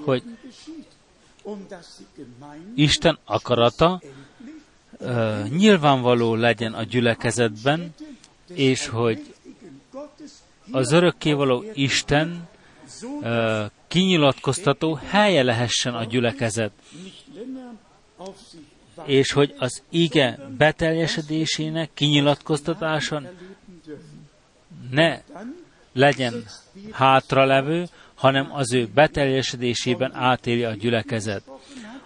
hogy Isten akarata nyilvánvaló legyen a gyülekezetben, és hogy az örökkévaló Isten kinyilatkoztató helye lehessen a gyülekezet, és hogy az ige beteljesedésének kinyilatkoztatása ne legyen hátralevő, hanem az ő beteljesedésében átéri a gyülekezet.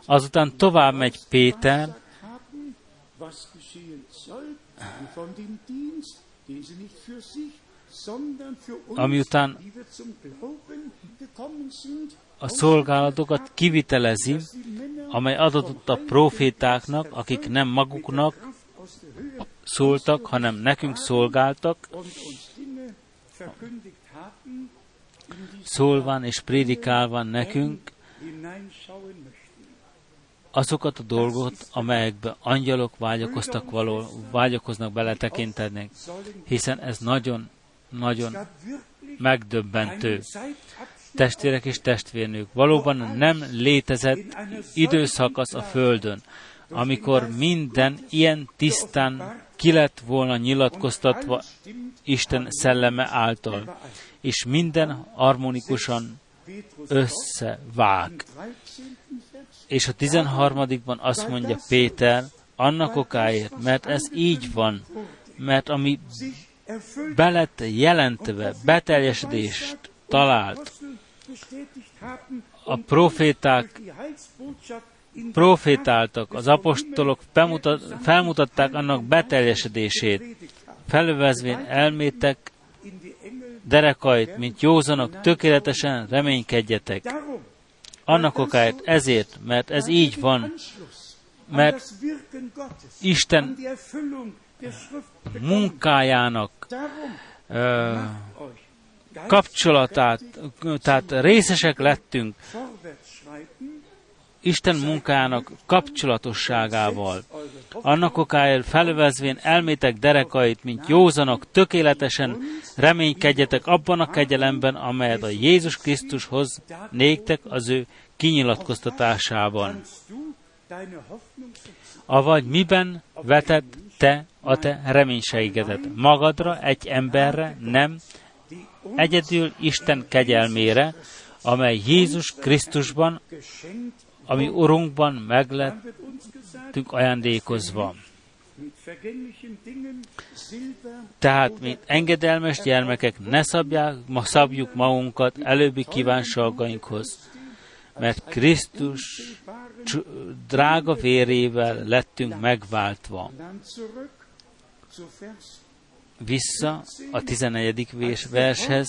Azután tovább megy Péter, amiután a szolgálatokat kivitelezi, amely adott a profétáknak, akik nem maguknak szóltak, hanem nekünk szolgáltak, szólván és prédikálván nekünk azokat a dolgot, amelyekbe angyalok vágyakoznak beletekinteni, hiszen ez nagyon-nagyon megdöbbentő. testvérek és testvérnők, valóban nem létezett időszakasz a Földön, amikor minden ilyen tisztán ki lett volna nyilatkoztatva Isten szelleme által, és minden harmonikusan összevág. És a 13-ban azt mondja Péter, annak okáért, mert ez így van, mert ami belett jelentve, beteljesedést talált, a profétáltak, az apostolok felmutatták annak beteljesedését, felövezvén elmétek derekait, mint józanok, tökéletesen reménykedjetek. Annak okáért, ezért, mert ez így van, mert Isten munkájának kapcsolatát, tehát részesek lettünk Isten munkájának kapcsolatosságával. Annak okáért felvezvén elmétek derekait, mint józanok, tökéletesen reménykedjetek abban a kegyelemben, amelyet a Jézus Krisztus hoz néktek az ő kinyilatkoztatásában. Avagy miben vetett te a te reménységedet? Magadra, egy emberre, nem, egyedül Isten kegyelmére, amely Jézus Krisztusban, ami Urunkban meg lettünk ajándékozva. Tehát, mint engedelmes gyermekek, ne szabjuk magunkat előbbi kívánságainkhoz, mert Krisztus drága vérével lettünk megváltva. Vissza a 11. vershez,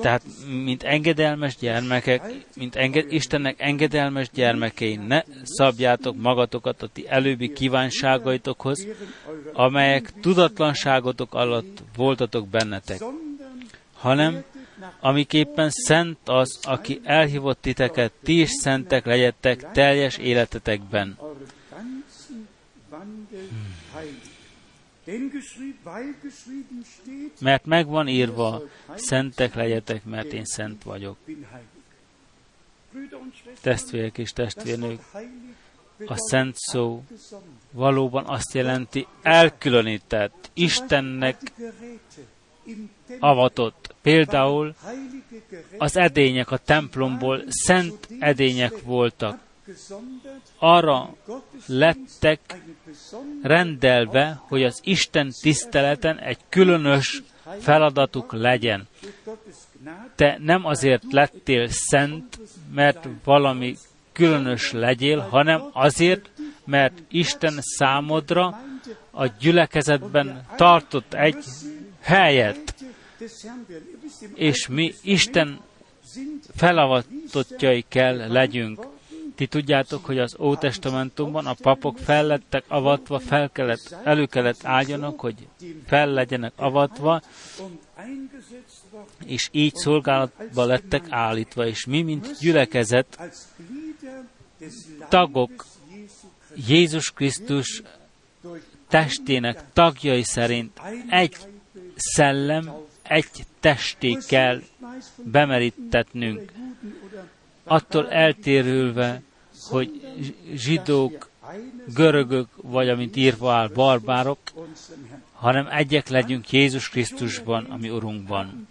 tehát, mint engedelmes gyermekek, mint Istennek engedelmes gyermekei, ne szabjátok magatokat a ti előbbi kívánságaitokhoz, amelyek tudatlanságotok alatt voltatok bennetek, hanem amiképpen szent az, aki elhívott titeket, ti is szentek legyetek teljes életetekben. Mert megvan írva, szentek legyetek, mert én szent vagyok. Testvérek és testvérnők, a szent szó valóban azt jelenti, elkülönített, Istennek avatott. Például az edények a templomból szent edények voltak. Arra lettek rendelve, hogy az Isten tiszteleten egy különös feladatuk legyen. Te nem azért lettél szent, mert valami különös legyél, hanem azért, mert Isten számodra a gyülekezetben tartott egy helyet. És mi Isten felavatottjai kell legyünk. Ti tudjátok, hogy az Ótestamentumban a papok fel lettek avatva, elő kellett álljanak, hogy fel legyenek avatva, és így szolgálatba lettek állítva, és mi, mint gyülekezet, tagok Jézus Krisztus testének tagjai szerint egy szellem, egy testé kell bemerítetnünk. Attól eltérülve, hogy zsidók, görögök, vagy amint írva áll, barbárok, hanem egyek legyünk Jézus Krisztusban, ami Urunkban.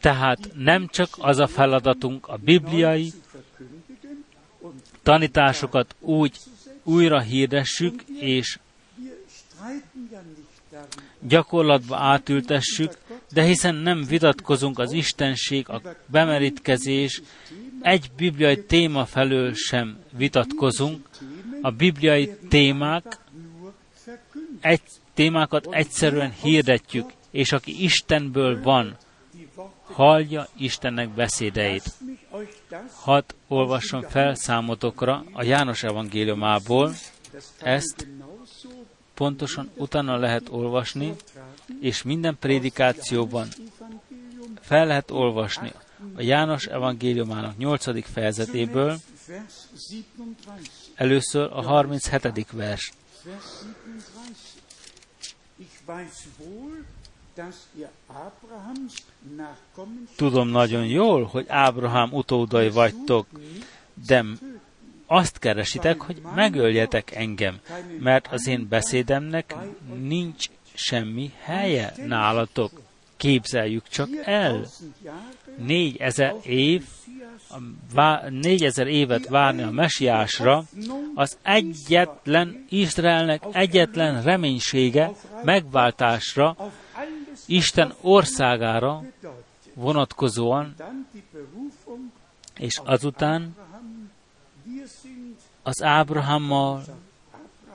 Tehát nem csak az a feladatunk a bibliai tanításokat úgy újra hirdessük, és gyakorlatba átültessük, de hiszen nem vitatkozunk az istenség, a bemerítkezés, egy bibliai téma felől sem vitatkozunk. A bibliai témákat egyszerűen hirdetjük, és aki Istenből van, hallja Istennek beszédeit. Hadd olvasson fel számotokra a János evangéliumából, ezt pontosan utána lehet olvasni, és minden prédikációban fel lehet olvasni a János evangéliumának 8. fejezetéből, először a 37. vers. Tudom nagyon jól, hogy Ábrahám utódai vagytok, de azt keresitek, hogy megöljetek engem, mert az én beszédemnek nincs semmi helye nálatok. Képzeljük csak el. 4000 évet várni a mesiásra, az egyetlen Izraelnek egyetlen reménysége megváltásra, Isten országára vonatkozóan, és azután az Ábrahammal,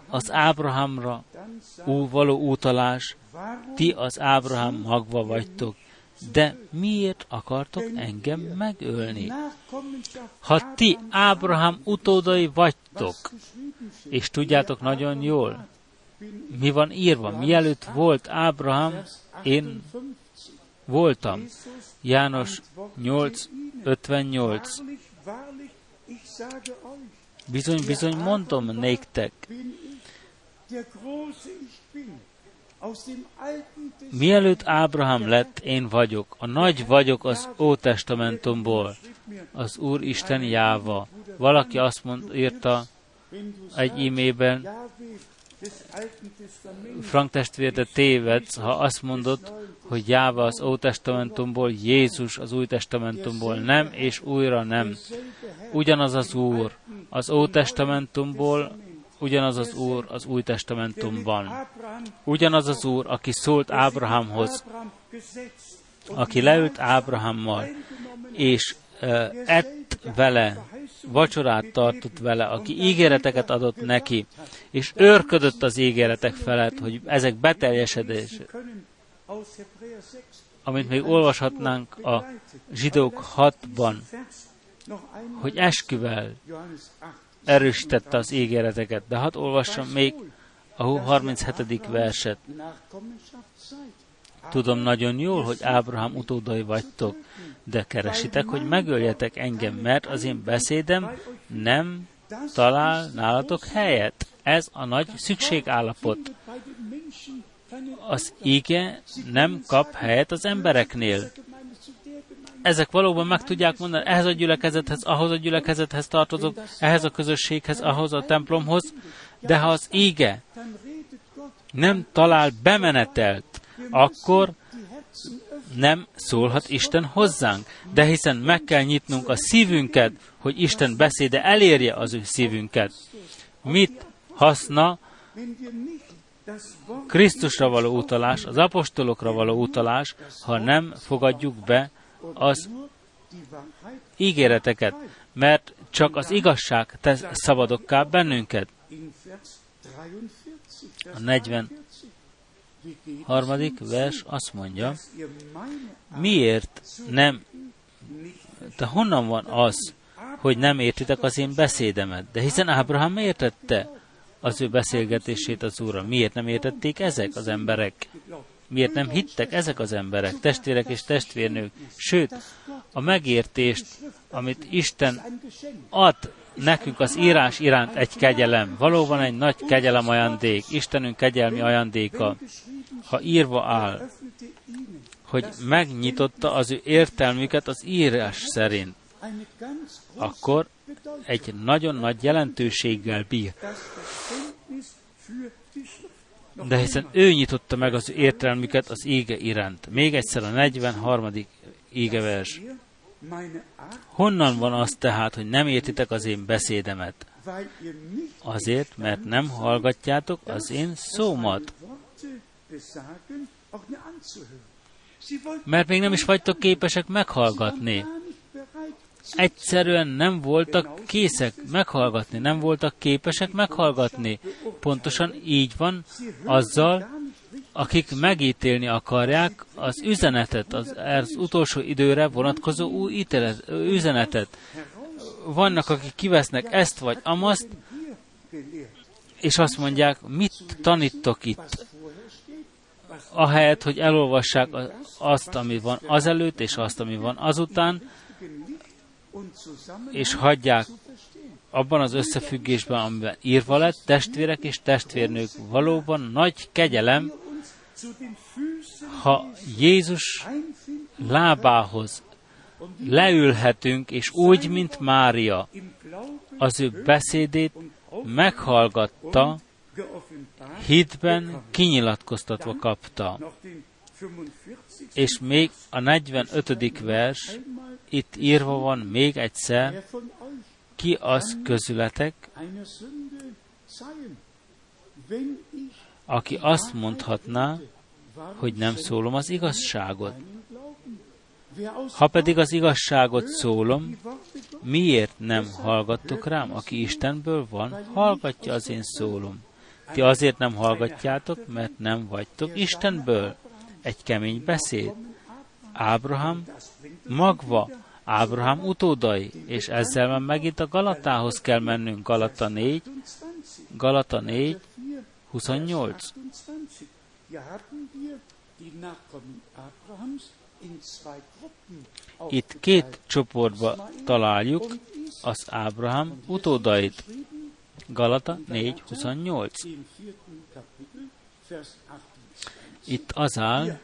az Ábrahamra való utalás, ti az Ábrahám magva vagytok, de miért akartok engem megölni? Ha ti Ábrahám utódai vagytok, és tudjátok nagyon jól, mi van írva, mielőtt volt Ábrahám, én voltam. János 8:58. Bizony, bizony, mondom néktek, mielőtt Ábrahám lett, én vagyok, a nagy vagyok az Ótestamentumból, az Úr Isten Jáva. Valaki azt írta egy e-mailben, Frank testvér, de tévedsz, ha azt mondod, hogy Jáva az Ótestamentumból, Jézus az Új Testamentumból. Nem, és újra nem. Ugyanaz az Úr az Ótestamentumból, ugyanaz az Úr az Új Testamentumban. Ugyanaz az Úr, aki szólt Ábrahámhoz, aki leült Ábrahámmal, és ett vele, vacsorát tartott vele, aki ígéreteket adott neki, és őrködött az ígéretek felett, hogy ezek beteljesedése. Amit még olvashatnánk a Zsidók 6-ban, hogy esküvel erősítette az ígéreteket. De hadd olvassam még a 37. verset. Tudom nagyon jól, hogy Ábrahám utódai vagytok, de keresitek, hogy megöljetek engem, mert az én beszédem nem talál nálatok helyet. Ez a nagy szükségállapot. Az ige nem kap helyet az embereknél. Ezek valóban meg tudják mondani, ehhez a gyülekezethez, ahhoz a gyülekezethez tartozok, ehhez a közösséghez, ahhoz a templomhoz, de ha az íge nem talál bemenetelt, akkor nem szólhat Isten hozzánk. De hiszen meg kell nyitnunk a szívünket, hogy Isten beszéde elérje az ő szívünket. Mit haszna Krisztusra való utalás, az apostolokra való utalás, ha nem fogadjuk be az ígéreteket, mert csak az igazság tesz szabadokká bennünket. A 43. vers azt mondja, miért nem, de honnan van az, hogy nem értitek az én beszédemet? De hiszen Ábrahám értette az ő beszélgetését az Úrral. Miért nem értették ezek az emberek? Miért nem hittek ezek az emberek, testvérek és testvérnők? Sőt, a megértést, amit Isten ad nekünk az írás iránt egy kegyelem. Valóban egy nagy kegyelem ajándék, Istenünk kegyelmi ajándéka. Ha írva áll, hogy megnyitotta az ő értelmüket az írás szerint, akkor egy nagyon nagy jelentőséggel bír. De hiszen ő nyitotta meg az értelmüket az íge iránt. Még egyszer a 43. ígevers. Honnan van az tehát, hogy nem értitek az én beszédemet? Azért, mert nem hallgatjátok az én szómat. Mert még nem is vagytok képesek meghallgatni. Egyszerűen nem voltak készek meghallgatni, nem voltak képesek meghallgatni. Pontosan így van azzal, akik megítélni akarják az üzenetet, az utolsó időre vonatkozó új üzenetet. Vannak, akik kivesznek ezt vagy amazt, és azt mondják, mit tanítok itt? Ahelyett, hogy elolvassák azt, ami van azelőtt, és azt, ami van azután, és hagyják abban az összefüggésben, amiben írva lett. Testvérek és testvérnők, valóban nagy kegyelem, ha Jézus lábához leülhetünk, és úgy, mint Mária, az ő beszédét meghallgatta, hitben kinyilatkoztatva kapta. És még a 45. vers, itt írva van még egyszer, ki az közületek, aki azt mondhatná, hogy nem szólom az igazságot. Ha pedig az igazságot szólom, miért nem hallgattok rám? Aki Istenből van, hallgatja az én szólom. Ti azért nem hallgatjátok, mert nem vagytok Istenből. Egy kemény beszéd. Ábrahám magva, Ábrahám utódai, és ezzel már megint a Galatához kell mennünk. Galata 4, 28. Itt két csoportba találjuk az Ábrahám utódait. Galata 4, 28. Itt az áll,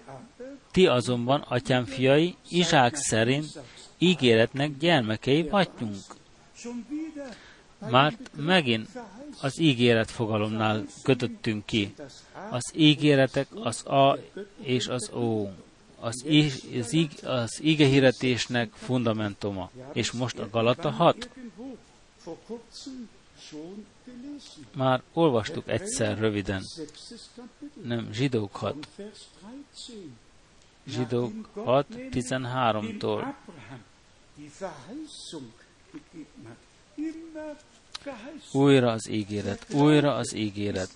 ti azonban, atyám fiai, Izsák szerint ígéretnek gyermekei vagyunk. Már megint az ígéret fogalomnál kötöttünk ki. Az ígéretek az A és az O. Az ígehirdetésnek fundamentuma. És most a Galata 6. Már olvastuk egyszer röviden. Nem, Zsidók 6. Zsidók 6, 13-tól. Újra az ígéret, újra az ígéret.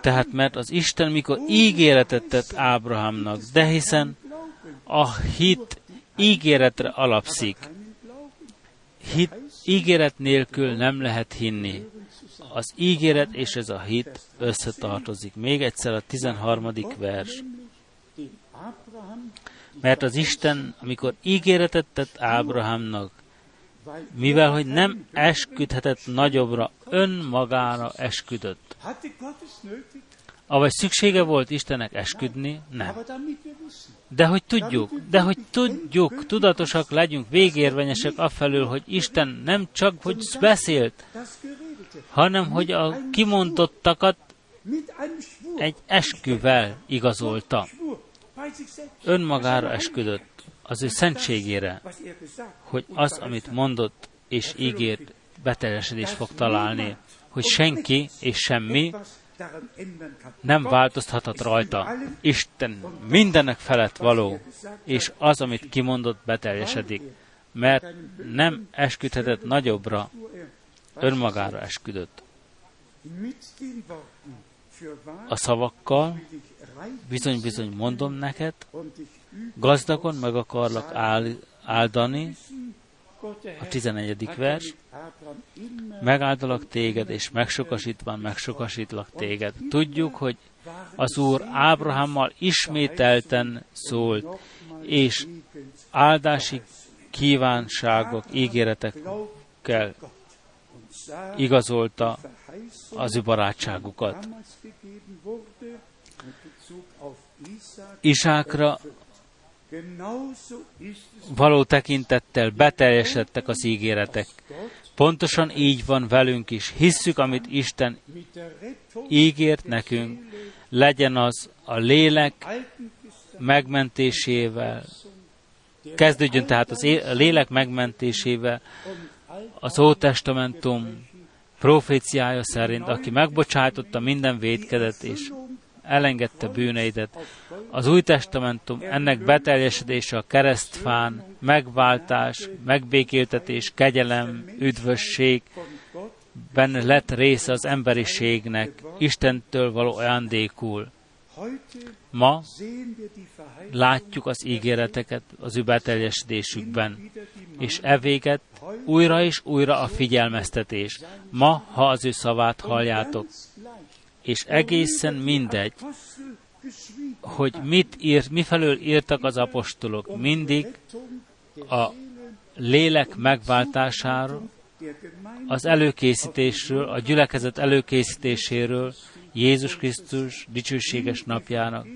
Tehát, mert az Isten mikor ígéretet tett Ábrahámnak, de hiszen a hit ígéretre alapszik. Hit ígéret nélkül nem lehet hinni. Az ígéret és ez a hit összetartozik. Még egyszer a 13. vers. Mert az Isten, amikor ígéretet tett Ábrahámnak, mivel hogy nem esküdhetett nagyobbra, önmagára esküdött. Avagy szüksége volt Istennek esküdni? Nem. De hogy tudjuk, tudatosak legyünk, végérvényesek afelől, hogy Isten nem csak, hogy beszélt, hanem, hogy a kimondottakat egy esküvel igazolta. Önmagára esküdött, az ő szentségére, hogy az, amit mondott és ígért, beteljesedést fog találni, hogy senki és semmi nem változtathat rajta. Isten mindennek felett való, és az, amit kimondott, beteljesedik, mert nem esküdhetett nagyobbra, önmagára esküdött. A szavakkal bizony-bizony mondom neked, gazdagon meg akarlak áldani, a 11. vers, megáldalak téged, és megsokasítván megsokasítlak téged. Tudjuk, hogy az Úr Ábrahámmal ismételten szólt, és áldási kívánságok, ígéretekkel igazolta az ő barátságukat. Izsákra való tekintettel beteljesedtek az ígéretek. Pontosan így van velünk is. Hisszük, amit Isten ígért nekünk, legyen az a lélek megmentésével. Kezdődjön tehát a lélek megmentésével az Ótestamentum proféciája szerint, aki megbocsájtotta minden vétkedet és elengedte bűneidet. Az Új Testamentum ennek beteljesedése a keresztfán, megváltás, megbékéltetés, kegyelem, üdvösség, benne lett része az emberiségnek, Istentől való ajándékul. Ma látjuk az ígéreteket az ő beteljesedésükben, és evéget újra és újra a figyelmeztetés. Ma, ha az ő szavát halljátok, és egészen mindegy, hogy mifelől írtak az apostolok, mindig a lélek megváltásáról, az előkészítésről, a gyülekezet előkészítéséről Jézus Krisztus dicsőséges napjának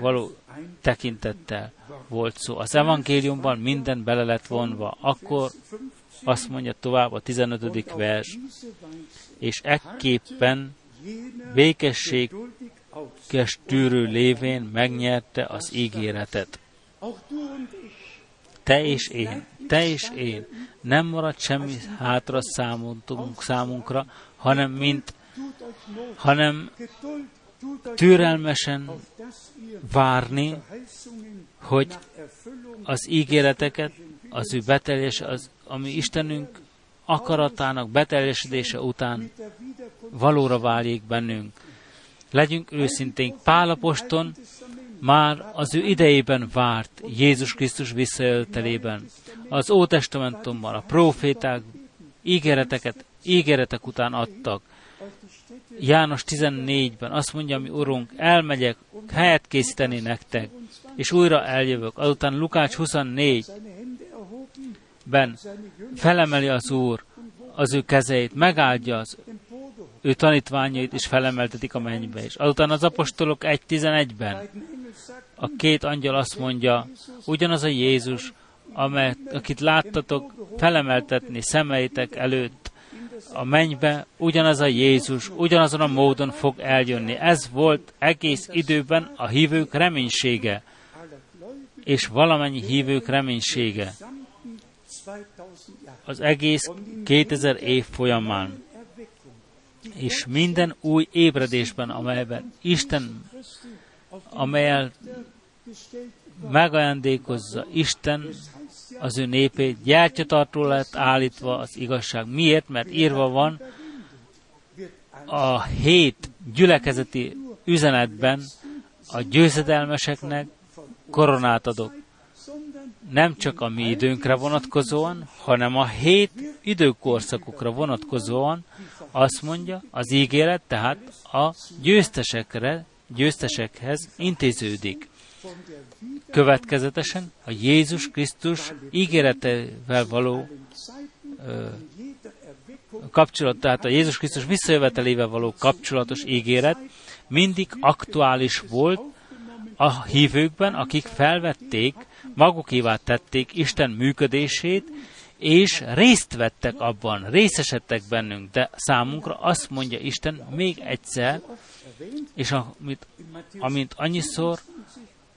való tekintettel volt szó. Az evangéliumban minden bele lett vonva. Akkor azt mondja tovább a 15. vers, és ekképpen békességes tűrő lévén megnyerte az ígéretet. Te és én, nem marad semmi hátra számunkra, hanem türelmesen várni, hogy az ígéreteket, az ő ami Istenünk akaratának beteljesedése után valóra váljék bennünk. Legyünk őszintén, Pál apostol már az ő idejében várt Jézus Krisztus visszajövetelében. Az Ótestamentumban a próféták ígéretek után adtak. János 14-ben azt mondja, mi Urunk, elmegyek helyet készíteni nektek, és újra eljövök. Azután Lukács 24-ben felemeli az Úr az ő kezeit, megáldja az ő tanítványait, és felemeltetik a mennybe is. Azután az apostolok 1:11-ben a két angyal azt mondja, ugyanaz a Jézus, akit láttatok felemeltetni szemeitek előtt a mennybe, ugyanaz a Jézus, ugyanazon a módon fog eljönni. Ez volt egész időben a hívők reménysége, és valamennyi hívők reménysége az egész 2000 év folyamán. És minden új ébredésben, amelyben Isten, amelyel megajándékozza Isten az ő népét, gyertyatartó lett állítva az igazság. Miért? Mert írva van a 7 gyülekezeti üzenetben, a győzedelmeseknek koronát adok. Nem csak a mi időnkre vonatkozóan, hanem a 7 időkorszakokra vonatkozóan azt mondja az ígéret, tehát a győztesekhez intéződik. Következetesen a Jézus Krisztus ígéretevel való kapcsolat, tehát a Jézus Krisztus visszajövetelével való kapcsolatos ígéret mindig aktuális volt a hívőkben, akik felvették, magukévá tették Isten működését, és részt vettek abban, részesedtek bennünk, de számunkra azt mondja Isten még egyszer, és amint annyiszor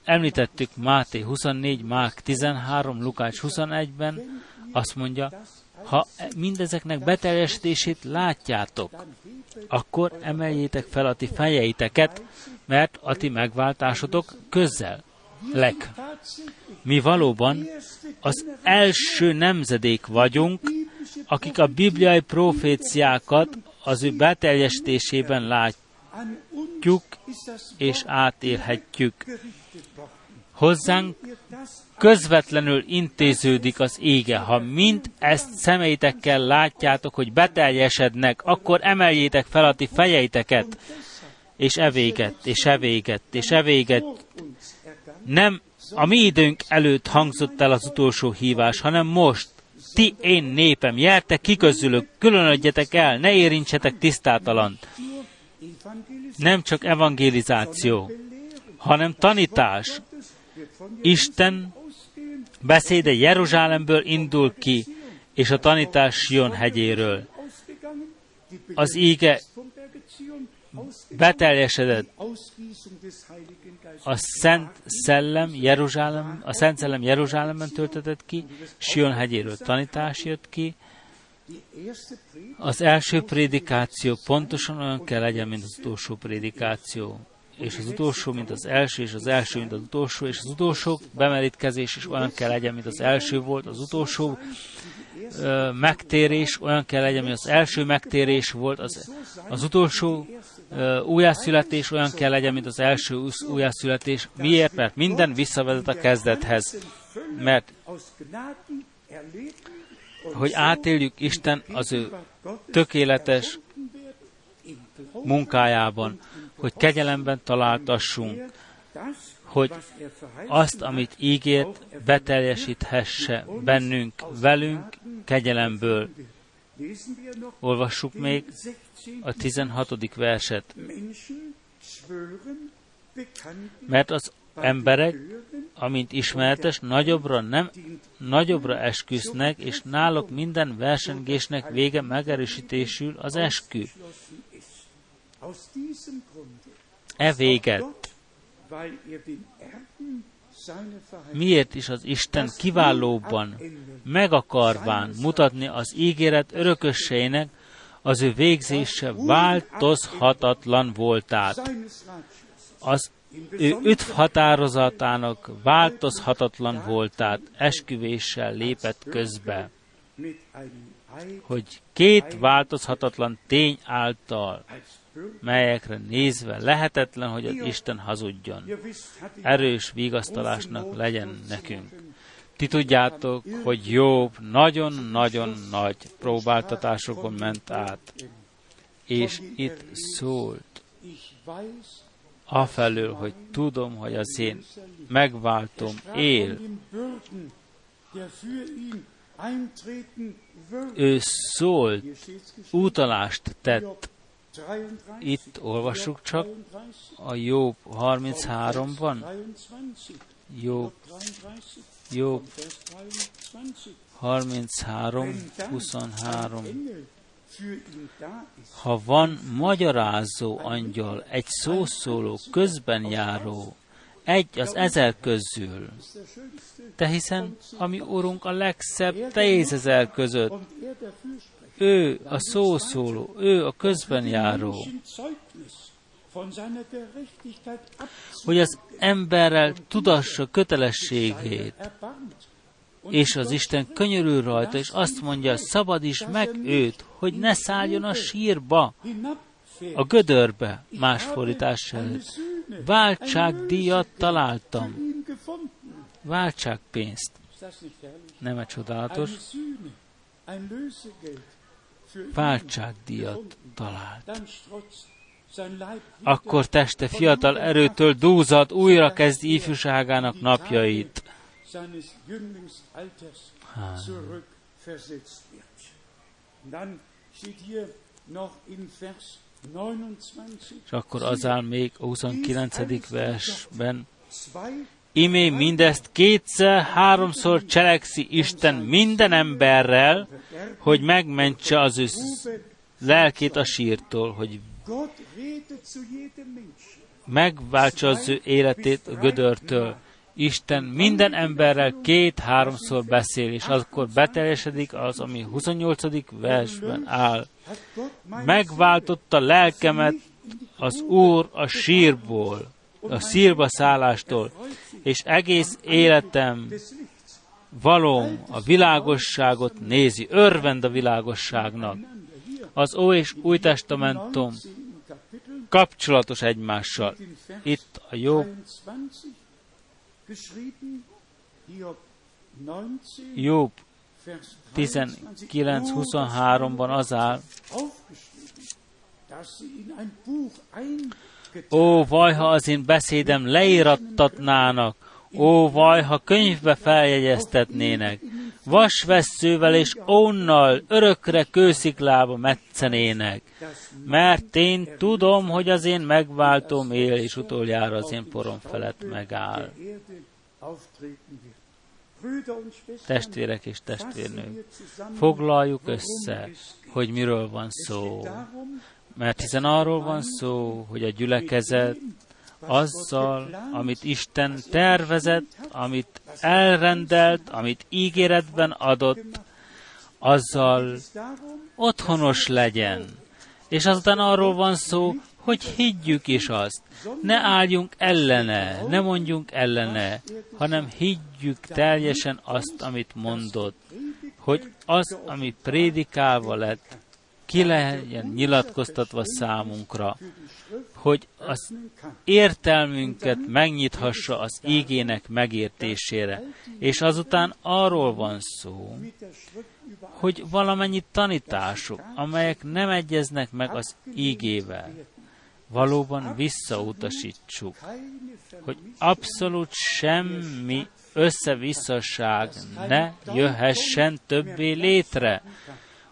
említettük Máté 24, Márk 13, Lukács 21-ben, azt mondja, ha mindezeknek beteljesítését látjátok, akkor emeljétek fel a ti fejeiteket, mert a ti megváltásotok közel lek. Mi valóban az első nemzedék vagyunk, akik a bibliai proféciákat az ő beteljesítésében látjuk és átélhetjük. Hozzánk közvetlenül intéződik az ége. Ha mind ezt szemeitekkel látjátok, hogy beteljesednek, akkor emeljétek fel a ti fejeiteket, és evéget. Nem a mi időnk előtt hangzott el az utolsó hívás, hanem most. Ti, én népem, jertek ki közülök, különödjetek el, ne érintsetek tisztátalant. Nem csak evangelizáció, hanem tanítás. Isten beszéde Jeruzsálemből indul ki, és a tanítás Sion hegyéről. Az íge beteljesedett. A Szent Szellem Jeruzsálemben töltetett ki, Sion hegyéről tanítás jött ki. Az első prédikáció pontosan olyan kell legyen, mint az utolsó prédikáció. És az utolsó, mint az első, és az első, mint az utolsó, és az utolsó bemerítkezés is olyan kell legyen, mint az első volt, az utolsó megtérés olyan kell legyen, mint az első megtérés volt, az utolsó újjászületés olyan kell legyen, mint az első újjászületés. Miért? Mert minden visszavezet a kezdethez. Mert hogy átéljük Isten az ő tökéletes munkájában, hogy kegyelemben találtassunk, hogy azt, amit ígért, beteljesíthesse bennünk, velünk, kegyelemből. Olvassuk még a 16. verset. Mert az emberek, amint ismertes, nagyobbra esküsznek, és náluk minden versengésnek vége megerősítésül az eskü. E véget. Miért is az Isten kiválóban, meg akarván mutatni az ígéret örökösségének, az ő végzése változhatatlan voltát. Az ő üdv határozatának változhatatlan voltát esküvéssel lépett közbe, hogy két változhatatlan tény által, melyekre nézve lehetetlen, hogy az Isten hazudjon. Erős vigasztalásnak legyen nekünk. Ti tudjátok, hogy Jób nagyon-nagyon nagy próbáltatásokon ment át, és itt szólt afelől, hogy tudom, hogy az én megváltom él. Ő szólt, utalást tett. Itt olvassuk csak a Jób 33-ban. Jób 33:23. Ha van magyarázó angyal, egy szószóló, közben járó, egy az ezer közül, de hiszen a mi Urunk a legszebb 10,000 között, ő a szószóló, ő a közben járó, hogy az emberrel tudassa kötelességét, és az Isten könyörül rajta, és azt mondja, szabadíts meg őt, hogy ne szálljon a sírba, a gödörbe, más fordítás előtt. Váltságdíjat találtam. Váltságpénzt. Nem-e csodálatos? Váltságdíjat talált. Akkor teste fiatal erőtől dúzad, újra kezdi ifjúságának napjait. És akkor az áll még a 29. versben. Imé mindezt 2-3-szor cselekszi Isten minden emberrel, hogy megmentse az ő lelkét a sírtól, hogy megváltsa az ő életét a gödörtől. Isten minden emberrel 2-3-szor beszél, és akkor beteljesedik az, ami 28. versben áll. Megváltotta lelkemet az Úr a sírból, a sírba szállástól, és egész életem valóm a világosságot nézi, örvend a világosságnak. Az Ó és Új Testamentum kapcsolatos egymással. Itt a Jób 19:23-ban az áll, ó, vajha az én beszédem leírattatnának, ó, vajha könyvbe feljegyeztetnének, vasvesszővel és ónnal örökre kősziklába metszenének, mert én tudom, hogy az én megváltom él, és utoljára az én porom felett megáll. Testvérek és testvérnők, foglaljuk össze, hogy miről van szó. Mert hiszen arról van szó, hogy a gyülekezet azzal, amit Isten tervezett, amit elrendelt, amit ígéretben adott, azzal otthonos legyen. És azután arról van szó, hogy higgyük is azt. Ne álljunk ellene, ne mondjunk ellene, hanem higgyük teljesen azt, amit mondott, hogy az, ami prédikálva lett, ki legyen nyilatkoztatva számunkra, hogy az értelmünket megnyithassa az ígének megértésére. És azután arról van szó, hogy valamennyi tanítások, amelyek nem egyeznek meg az ígével, valóban visszautasítsuk, hogy abszolút semmi összevisszaság ne jöhessen többé létre,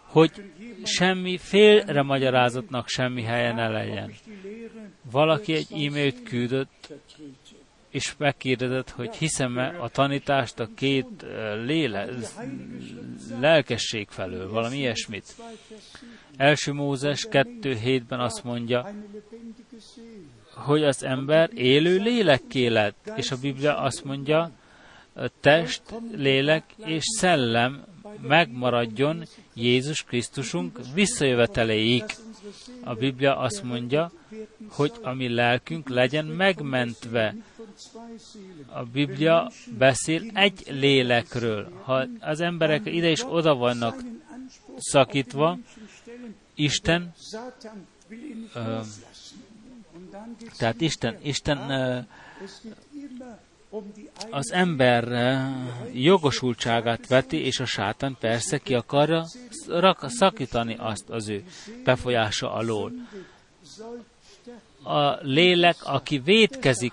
hogy semmi félre magyarázatnak semmi helye ne legyen. Valaki egy e-mailt küldött, és megkérdezett, hogy hiszem-e a tanítást a két lelkesség felől, valami ilyesmit. Első Mózes 2.7-ben azt mondja, hogy az ember élő lélekké lett, és a Biblia azt mondja, test, lélek és szellem megmaradjon Jézus Krisztusunk visszajöveteléig. A Biblia azt mondja, hogy a mi lelkünk legyen megmentve. A Biblia beszél egy lélekről. Ha az emberek ide és oda vannak szakítva, az ember jogosultságát veti, és a sátán persze ki akarja szakítani azt az ő befolyása alól. A lélek, aki vétkezik,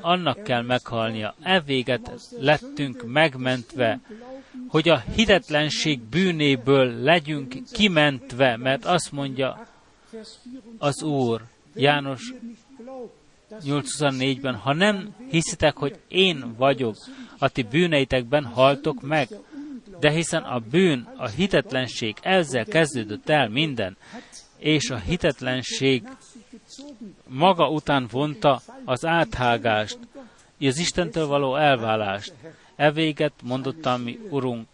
annak kell meghalnia. Evvéget lettünk megmentve, hogy a hitetlenség bűnéből legyünk kimentve, mert azt mondja az Úr, János 8.24-ben, ha nem hiszitek, hogy én vagyok, a ti bűneitekben haltok meg, de hiszen a bűn, a hitetlenség, ezzel kezdődött el minden, és a hitetlenség maga után vonta az áthágást, az Istentől való elválást. Evvéget mondott a mi Urunk,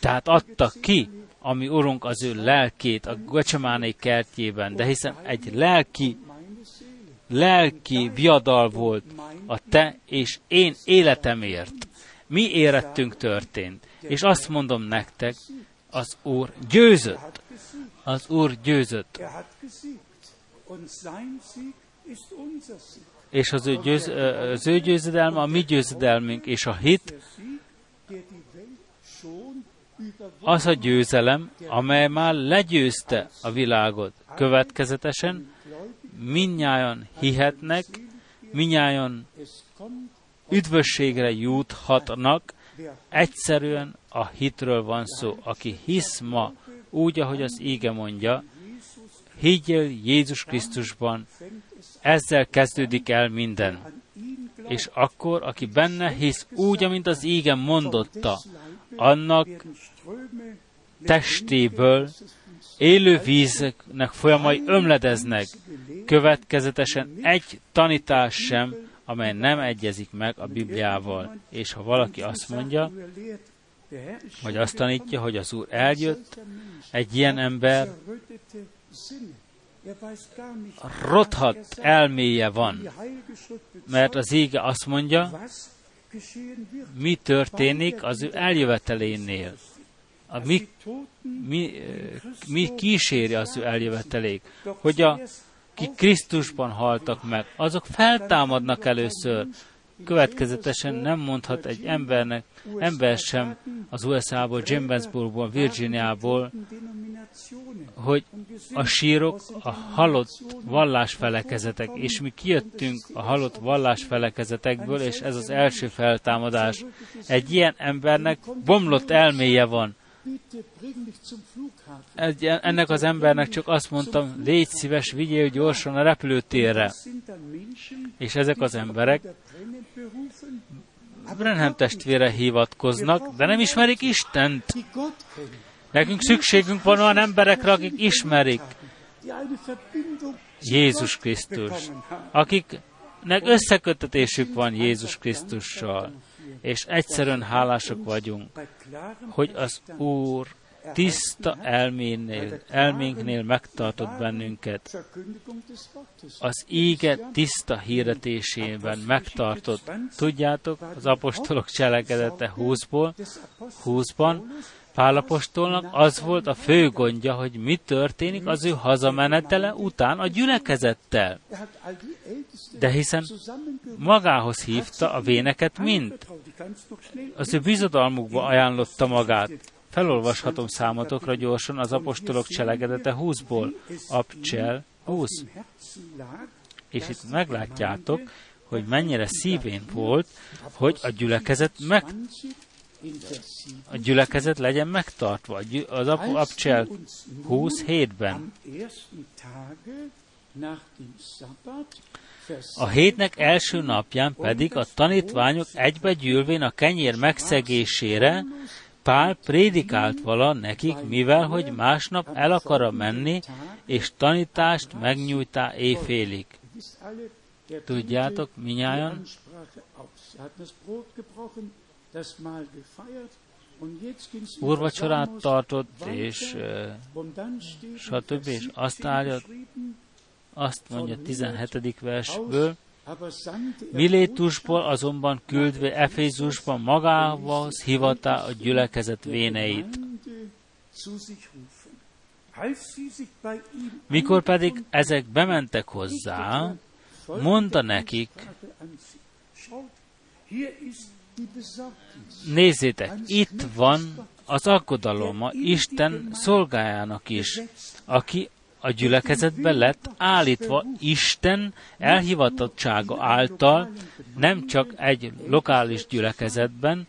tehát adta ki a mi Urunk az ő lelkét a Gecsemáné kertjében, de hiszen egy lelki viadal volt a te és én életemért. Mi érettünk történt, és azt mondom nektek, az Úr győzött. Az Úr győzött. És az ő győzedelme a mi győzedelmünk, és a hit az a győzelem, amely már legyőzte a világot. Következetesen mindnyájan hihetnek, mindnyájan üdvösségre juthatnak, egyszerűen a hitről van szó. Aki hisz ma, úgy, ahogy az íge mondja, higgyél Jézus Krisztusban, ezzel kezdődik el minden. És akkor, aki benne hisz, úgy, amint az íge mondotta, annak testéből élő víznek folyamai ömledeznek, következetesen egy tanítás sem, amely nem egyezik meg a Bibliával. És ha valaki azt mondja, vagy azt tanítja, hogy az Úr eljött, egy ilyen ember rothadt elméje van, mert az íge azt mondja, mi történik az ő eljövetelénél. Mi kíséri az ő eljöveteléig, hogy akik Krisztusban haltak meg, azok feltámadnak először. Következetesen nem mondhat egy ember sem az USA-ból, Jamesburgból, Virginiából, hogy a sírok a halott vallásfelekezetek, és mi kijöttünk a halott vallásfelekezetekből, és ez az első feltámadás. Egy ilyen embernek bomlott elméje van. Ennek az embernek csak azt mondtam, légy szíves, vigyél gyorsan a repülőtérre. És ezek az emberek Branham testvére hivatkoznak, de nem ismerik Istent. Nekünk szükségünk van olyan emberekre, akik ismerik Jézus Krisztust, akiknek összekötetésük van Jézus Krisztussal, és egyszerűen hálásak vagyunk, hogy az Úr tiszta elménknél megtartott bennünket. Az íge tiszta hirdetésében megtartott. Tudjátok, az apostolok cselekedete 20-ban, Pál apostolnak az volt a fő gondja, hogy mi történik az ő hazamenetele után a gyülekezettel. De hiszen magához hívta a véneket mind. Az ő bizodalmukba ajánlotta magát. Felolvashatom számotokra gyorsan az apostolok cselekedete 20-ból. Apcsel 20. És itt meglátjátok, hogy mennyire szívén volt, hogy a gyülekezet a gyülekezet legyen megtartva. Az Abcsel 27-ben. A hétnek első napján pedig a tanítványok egybegyűlvén a kenyér megszegésére Pál prédikált vala nekik, mivel hogy másnap el akar menni, és tanítást megnyújtá éjfélig. Tudjátok, minnyáján? Úrvacsorát tartott, és stb. És azt mondja 17. versből, Milétusból azonban küldve Efézusban magához hivatá a gyülekezet véneit. Mikor pedig ezek bementek hozzá, mondta nekik, nézzétek, itt van az aggodaloma Isten szolgájának is, aki a gyülekezetbe lett állítva Isten elhivatottsága által, nem csak egy lokális gyülekezetben,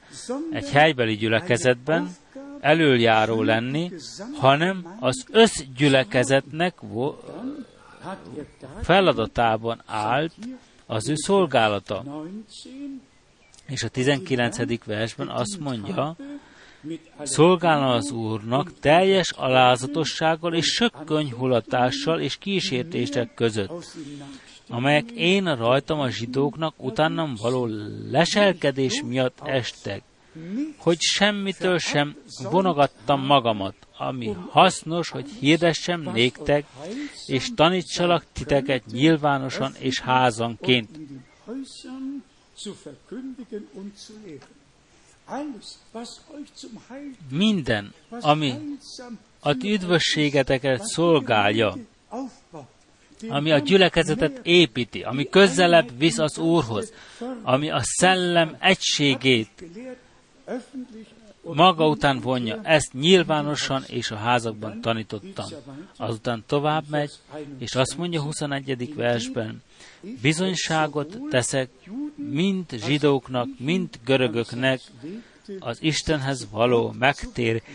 egy helybeli gyülekezetben elöljáró lenni, hanem az összgyülekezetnek feladatában állt az ő szolgálata. És a 19. versben azt mondja, szolgálna az Úrnak teljes alázatossággal és sökkönyhullatással és kísértések között, amelyek én rajtam a zsidóknak utánam való leselkedés miatt estek, hogy semmitől sem vonogattam magamat, ami hasznos, hogy hirdessem néktek, és tanítsalak titeket nyilvánosan és házanként. Minden, ami a ti üdvösségeteket szolgálja, ami a gyülekezetet építi, ami közelebb visz az Úrhoz, ami a szellem egységét maga után vonja, ezt nyilvánosan és a házakban tanítottam. Azután tovább megy, és azt mondja 21. versben, bizonyságot teszek mind zsidóknak, mind görögöknek az Istenhez való megtérést,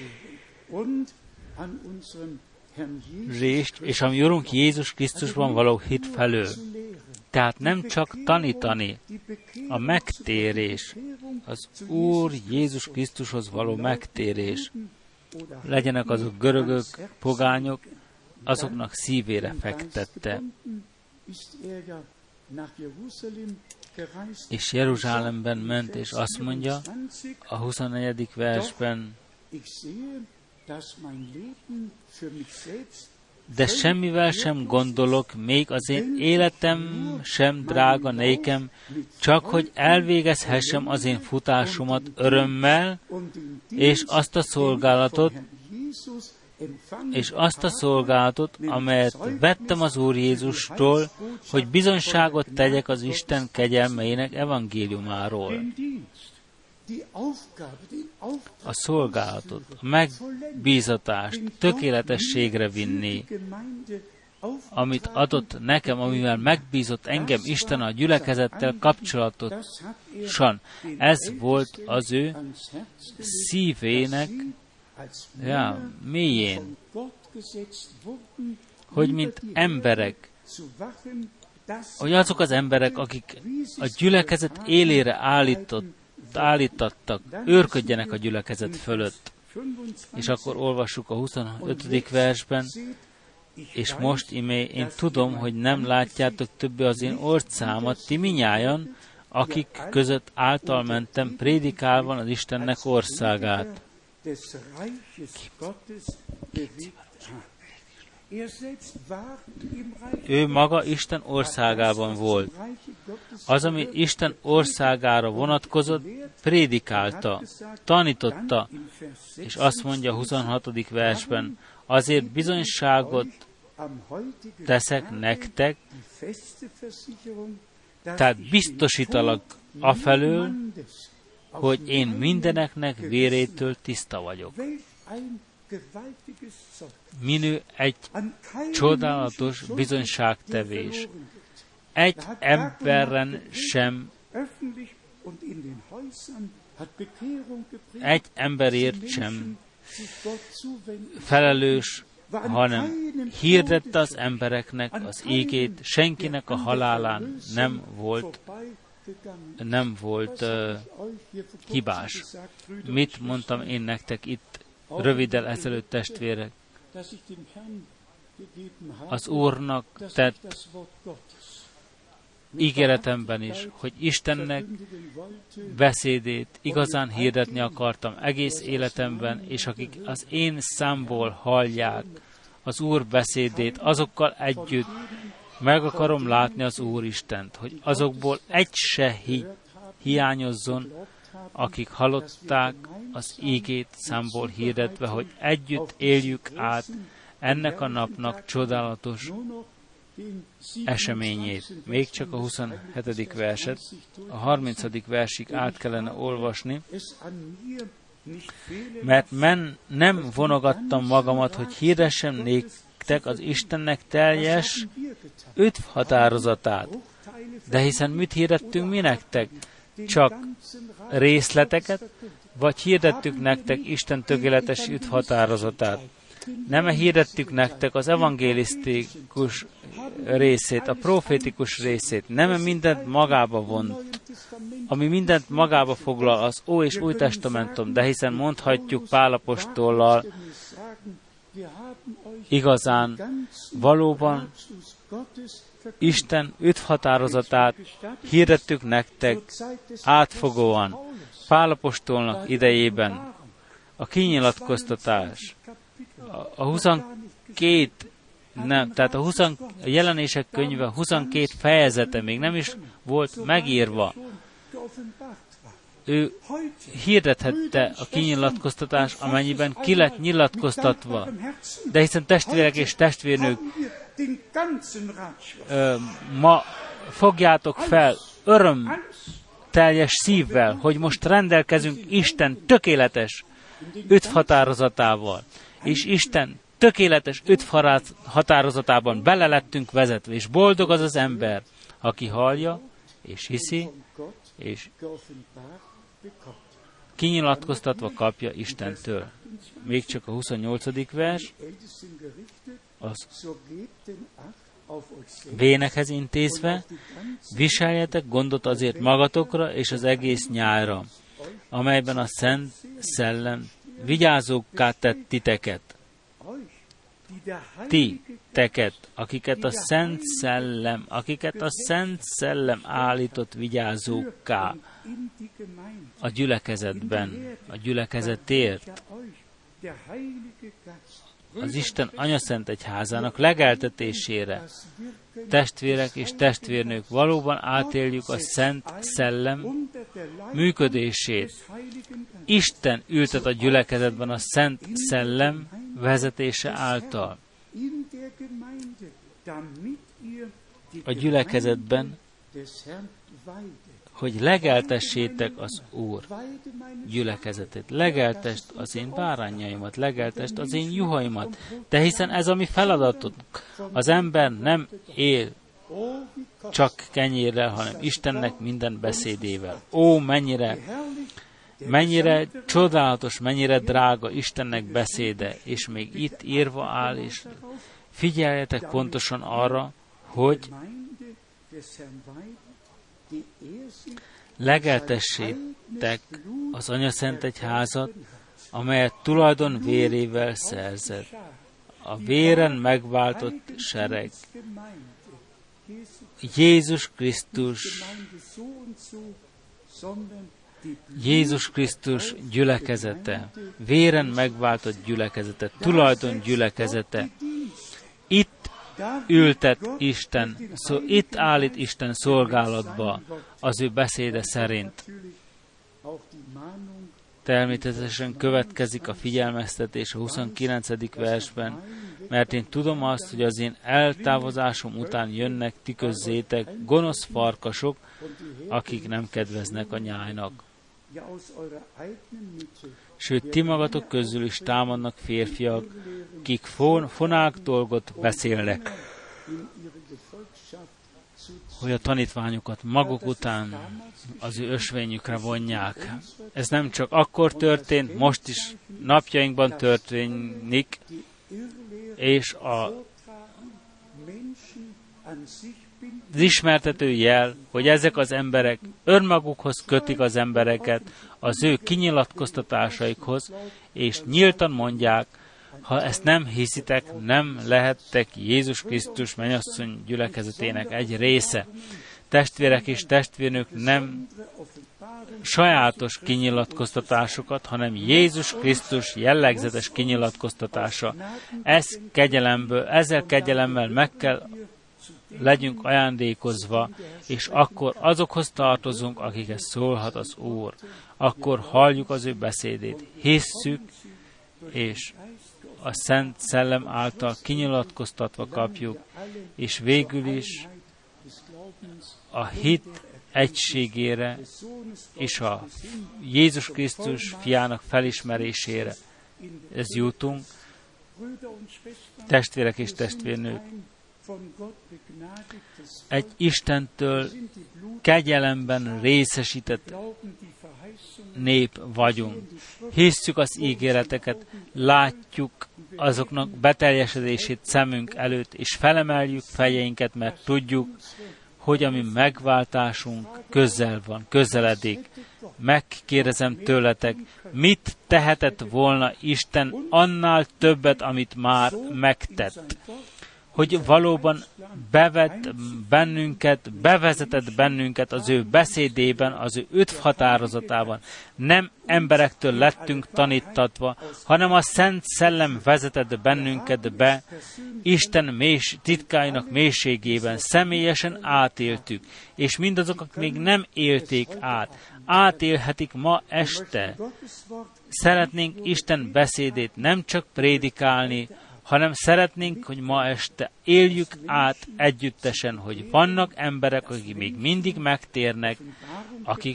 és a mi Urunk Jézus Krisztusban való hit felől. Tehát nem csak tanítani, a megtérés, az Úr Jézus Krisztushoz való megtérés. Legyenek azok görögök, pogányok, azoknak szívére fektette. És Jeruzsálemben ment, és azt mondja a 24. versben, de semmivel sem gondolok, még az én életem sem drága nékem, csak hogy elvégezhessem az én futásomat örömmel, és azt a szolgálatot, amelyet vettem az Úr Jézustól, hogy bizonyságot tegyek az Isten kegyelmeinek evangéliumáról. A szolgálatot, a megbízatást tökéletességre vinni, amit adott nekem, amivel megbízott engem Isten a gyülekezettel kapcsolatosan. Ez volt az ő szívének mélyén, hogy mint emberek, hogy azok az emberek, akik a gyülekezet élére állítattak, őrködjenek a gyülekezet fölött. És akkor olvassuk a 25. versben, és most imé, én tudom, hogy nem látjátok többé az én orcámat, ti minnyájan, akik között által mentem, prédikálva az Istennek országát. Ő maga Isten országában volt. Az, ami Isten országára vonatkozott, prédikálta, tanította, és azt mondja a 26. versben, azért bizonyságot teszek nektek, tehát biztosítalak afelől, hogy én mindeneknek vérétől tiszta vagyok. Minő egy csodálatos bizonyságtevés. Egy emberen sem egy emberért sem felelős, hanem hirdette az embereknek az ígét, senkinek a halálán nem volt hibás. Mit mondtam én nektek itt röviddel ezelőtt, testvérek? Az Úrnak tett ígéretemben is, hogy Istennek beszédét igazán hirdetni akartam egész életemben, és akik az én számból hallják az Úr beszédét, azokkal együtt meg akarom látni az Úr Istent, hogy azokból egy se hiányozzon, akik hallották az ígét számból hirdetve, hogy együtt éljük át ennek a napnak csodálatos eseményét. Még csak a 27. verset, a 30. versig át kellene olvasni, mert nem vonogattam magamat, hogy hirdessem néktek az Istennek teljes öt határozatát. De hiszen mit hirdettünk mi nektek? Csak részleteket, vagy hirdettük nektek Isten tökéletes öt határozatát? Nem hirdettük nektek az evangélisztikus részét, a profétikus részét? Nem mindent magába vont, ami mindent magába foglal az Ó és Új Testamentum? De hiszen mondhatjuk Pál apostollal igazán, valóban Isten öt határozatát hirdettük nektek átfogóan. Pál apostolnak idejében a kinyilatkoztatás, a Jelenések könyve 22 fejezete még nem is volt megírva. Ő hirdethette a kinyilatkoztatás, amennyiben ki lett nyilatkoztatva. De hiszen testvérek és testvérnők, ma fogjátok fel öröm teljes szívvel, hogy most rendelkezünk Isten tökéletes öt határozatával. És Isten tökéletes öt határozatában bele lettünk vezetve, és boldog az az ember, aki hallja, és hiszi, és kinyilatkoztatva kapja Istentől. Még csak a 28. vers, az vénekhez intézve, viseljetek gondot azért magatokra és az egész nyárra, amelyben a Szent Szellem vigyázókká tett titeket, akiket a Szent Szellem állított vigyázókká a gyülekezetben, a gyülekezetért. Az Isten Anyaszent Egyházának legeltetésére. Testvérek és testvérnők, valóban átéljük a Szent Szellem működését. Isten ültet a gyülekezetben a Szent Szellem vezetése által. A gyülekezetben, hogy legeltessétek az Úr gyülekezetét, legeltest az én bárányaimat, legeltest az én juhaimat, de hiszen ez a mi feladatunk. Az ember nem él csak kenyérrel, hanem Istennek minden beszédével. Ó, mennyire csodálatos, mennyire drága Istennek beszéde, és még itt írva áll, és figyeljetek pontosan arra, hogy legeltessétek az Anyaszent Egyházat, amelyet tulajdon vérével szerzett, a véren megváltott sereg, Jézus Krisztus gyülekezete, véren megváltott gyülekezete, tulajdon gyülekezete. Itt ültet Isten, itt állít Isten szolgálatba az ő beszéde szerint. Természetesen következik a figyelmeztetés a 29. versben, mert én tudom azt, hogy az én eltávozásom után jönnek ti közzétek gonosz farkasok, akik nem kedveznek a nyájnak. Sőt, ti magatok közül is támadnak férfiak, kik fonák dolgot beszélnek, hogy a tanítványokat maguk után az ő ösvényükre vonják. Ez nem csak akkor történt, most is napjainkban történik, és az ismertető jel, hogy ezek az emberek önmagukhoz kötik az embereket, az ő kinyilatkoztatásaikhoz, és nyíltan mondják, ha ezt nem hiszitek, nem lehettek Jézus Krisztus mennyasszony gyülekezetének egy része. Testvérek és testvérnők, nem sajátos kinyilatkoztatásokat, hanem Jézus Krisztus jellegzetes kinyilatkoztatása. Ezzel kegyelemmel meg kell legyünk ajándékozva, és akkor azokhoz tartozunk, akikhez szólhat az Úr. Akkor halljuk az ő beszédét, hisszük, és a Szent Szellem által kinyilatkoztatva kapjuk, és végül is a hit egységére és a Jézus Krisztus fiának felismerésére ez jutunk. Testvérek és testvérnők, egy Istentől kegyelemben részesített nép vagyunk. Hisszük az ígéreteket, látjuk azoknak beteljesedését szemünk előtt, és felemeljük fejeinket, mert tudjuk, hogy a mi megváltásunk közel van, közeledik. Megkérdezem tőletek, mit tehetett volna Isten annál többet, amit már megtett? Hogy valóban bevezetett bennünket az ő beszédében, az ő üdv határozatában. Nem emberektől lettünk tanítatva, hanem a Szent Szellem vezetett bennünket be, Isten titkáinak mélységében személyesen átéltük, és mindazok, akik még nem élték át, átélhetik ma este. Szeretnénk Isten beszédét nem csak prédikálni, hanem szeretnénk, hogy ma este éljük át együttesen, hogy vannak emberek, akik még mindig megtérnek,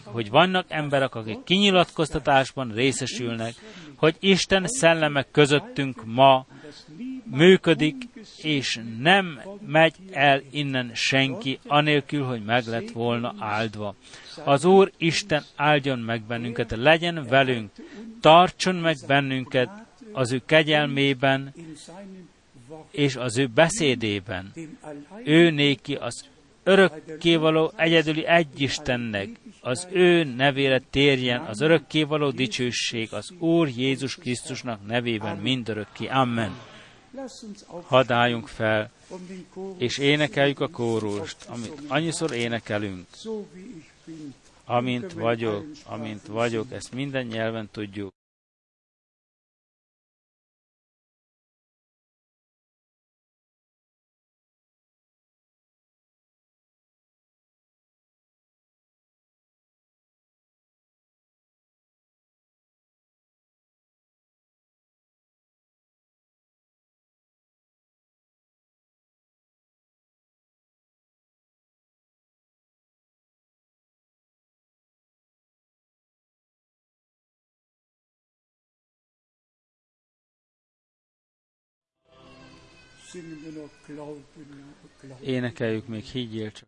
hogy vannak emberek, akik kinyilatkoztatásban részesülnek, hogy Isten szelleme közöttünk ma működik, és nem megy el innen senki, anélkül, hogy meg lett volna áldva. Az Úr Isten áldjon meg bennünket, legyen velünk, tartson meg bennünket, az ő kegyelmében és az ő beszédében. Ő néki az örökkévaló egyedüli egy Istennek, az ő nevére térjen az örökkévaló dicsőség az Úr Jézus Krisztusnak nevében mindörökké. Amen. Hadd álljunk fel, és énekeljük a kórust, amit annyiszor énekelünk. Amint vagyok, ezt minden nyelven tudjuk. Énekeljük még, higgyél csak.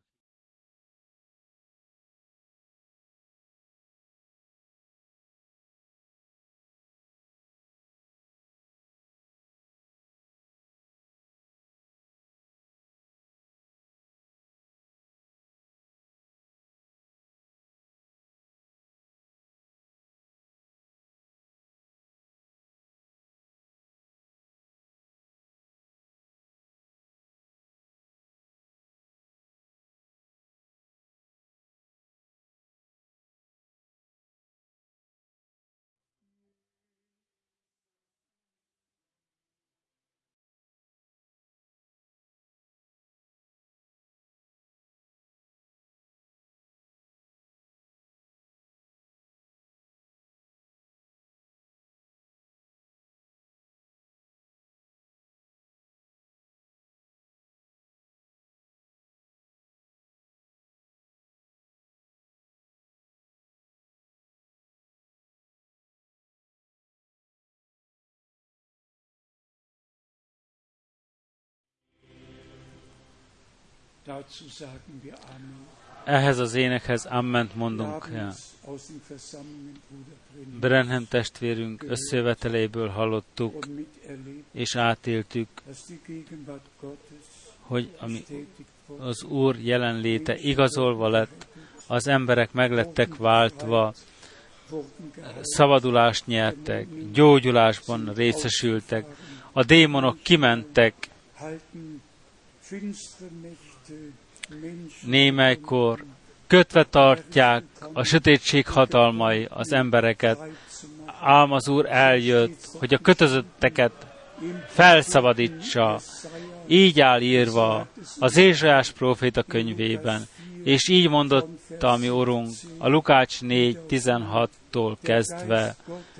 Ehhez az énekhez amen-t mondunk. Ja. Branham testvérünk összejöveteléből hallottuk és átéltük, hogy ami az Úr jelenléte igazolva lett, az emberek meglettek váltva, szabadulást nyertek, gyógyulásban részesültek, a démonok kimentek, némelykor kötve tartják a sötétség hatalmai az embereket, ám az Úr eljött, hogy a kötözötteket felszabadítsa. Így áll írva az Ézsaiás próféta könyvében, és így mondotta a mi Urunk a Lukács 4:16-tól kezdve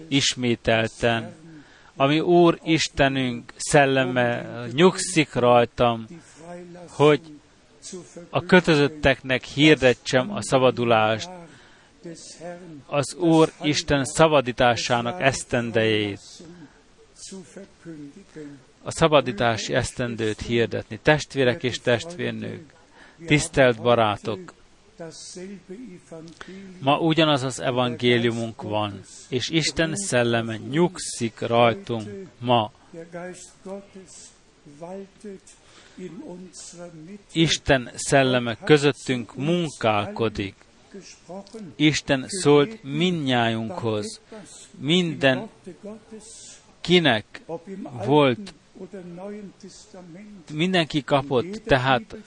ismételten, a mi Úr Istenünk szelleme nyugszik rajtam, hogy a kötözötteknek hirdetsem a szabadulást, az Úr Isten szabadításának esztendejét, a szabadítási esztendőt hirdetni. Testvérek és testvérnők, tisztelt barátok, ma ugyanaz az evangéliumunk van, és Isten szelleme nyugszik rajtunk ma. Isten szelleme közöttünk munkálkodik. Isten szólt mindnyájunkhoz. Minden kinek volt, mindenki kapott tehát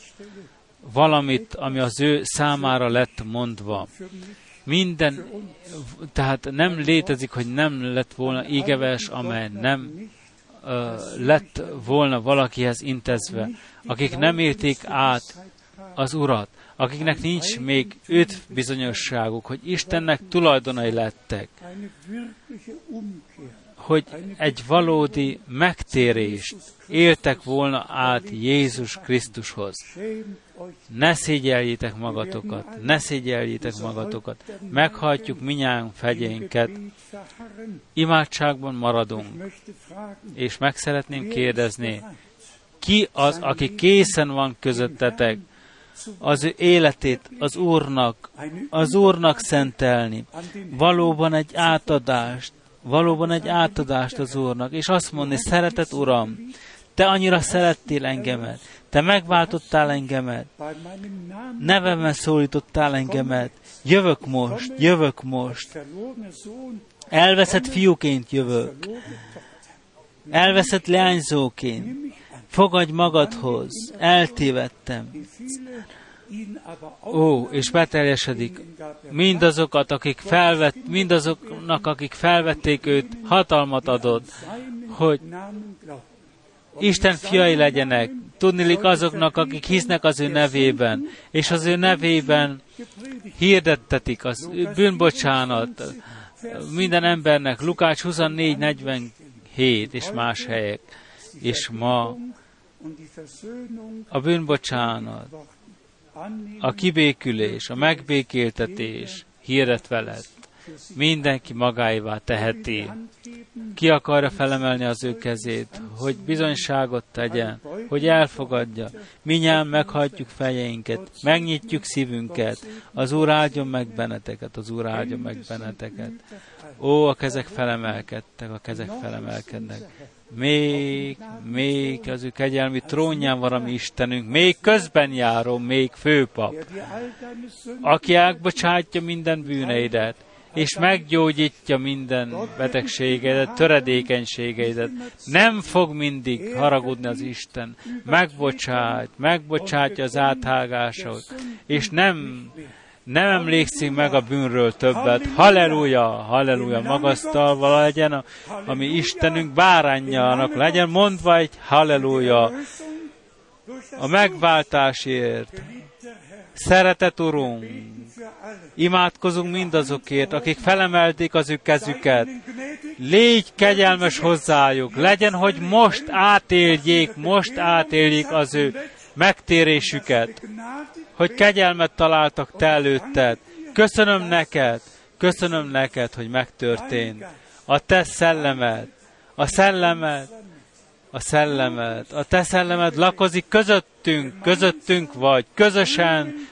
valamit, ami az ő számára lett mondva. Minden, tehát nem létezik, hogy nem lett volna ígevers, amely nem lett volna valakihez intézve, akik nem érték át az Urat, akiknek nincs még öt bizonyosságuk, hogy Istennek tulajdonai lettek, hogy egy valódi megtérést éltek volna át Jézus Krisztushoz. Ne szégyeljétek magatokat, ne szégyeljétek magatokat, meghajtjuk mindnyájunk fegyeinket, imádságban maradunk, és meg szeretném kérdezni, ki az, aki készen van közöttetek, az ő életét az Úrnak szentelni, valóban egy átadást az Úrnak, és azt mondni, szeretett Uram, Te annyira szerettél engemet, Te megváltottál engemet, nevemmel szólítottál engemet, jövök most, elveszett fiúként jövök, elveszett leányzóként, fogadj magadhoz, eltévedtem. Ó, és beteljesedik mindazoknak, akik felvették őt, hatalmat adott, hogy Isten fiai legyenek, tudnilik azoknak, akik hisznek az ő nevében, és az ő nevében hirdettetik az bűnbocsánat minden embernek, Lukács 24:47 és más helyek. És ma a bűnbocsánat, a kibékülés, a megbékéltetés hirdetve lett. Mindenki magáévá teheti. Ki akarja felemelni az ő kezét, hogy bizonyságot tegyen, hogy elfogadja. Mindnyájan meghajtjuk fejeinket, megnyitjuk szívünket. Az Úr áldjon meg benneteket, az Úr áldjon meg benneteket. Ó, a kezek felemelkedtek, a kezek felemelkednek. Még az ő kegyelmi trónján van a mi Istenünk, még közben járó, még főpap, aki elbocsátja minden bűneidet, és meggyógyítja minden betegségedet, töredékenységeidet. Nem fog mindig haragudni az Isten. Megbocsátja az áthágásot, és nem emlékszik meg a bűnről többet. Halleluja, halleluja, magasztalva legyen a mi Istenünk bárányjának, legyen mondva egy halleluja a megváltásért. Szeretett Urunk, imádkozunk mindazokért, akik felemelték az ő kezüket. Légy kegyelmes hozzájuk, legyen, hogy most átéljék az ő megtérésüket, hogy kegyelmet találtak Te előtted. Köszönöm neked, hogy megtörtént. A Te szellemed, a szellemed, a te szellemed lakozik közöttünk vagy, közösen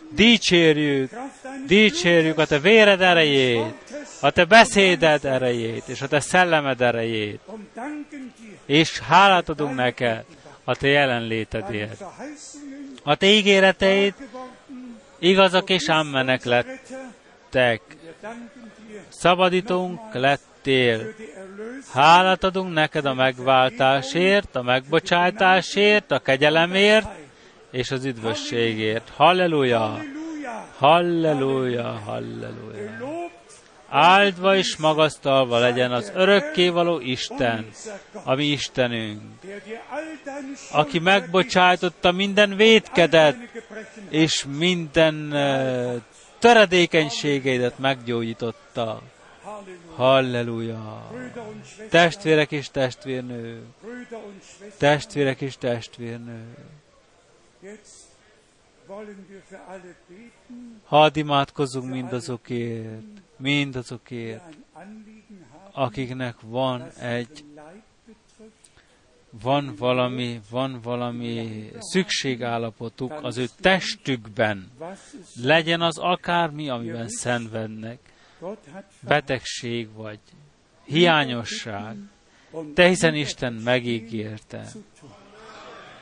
dicsérjük a te véred erejét, a te beszéded erejét, és a te szellemed erejét, és hálát adunk neked a te jelenlétedért. A te ígéreteid igazak és ammenek lettek. Szabadítunk lettél. Hálát adunk neked a megváltásért, a megbocsátásért, a kegyelemért és az üdvösségért. Halleluja! Halleluja! Halleluja! Áldva és magasztalva legyen az örökkévaló Isten, a mi Istenünk, aki megbocsájtotta minden vétkedet, és minden töredékenységeidet meggyógyította. Halleluja! Testvérek és testvérnők! Testvérek és testvérnők! Hadd imádkozzunk mindazokért, akiknek van valami szükségállapotuk az ő testükben. Legyen az akármi, amiben szenvednek. Betegség vagy hiányosság. De hiszen Isten megígérte,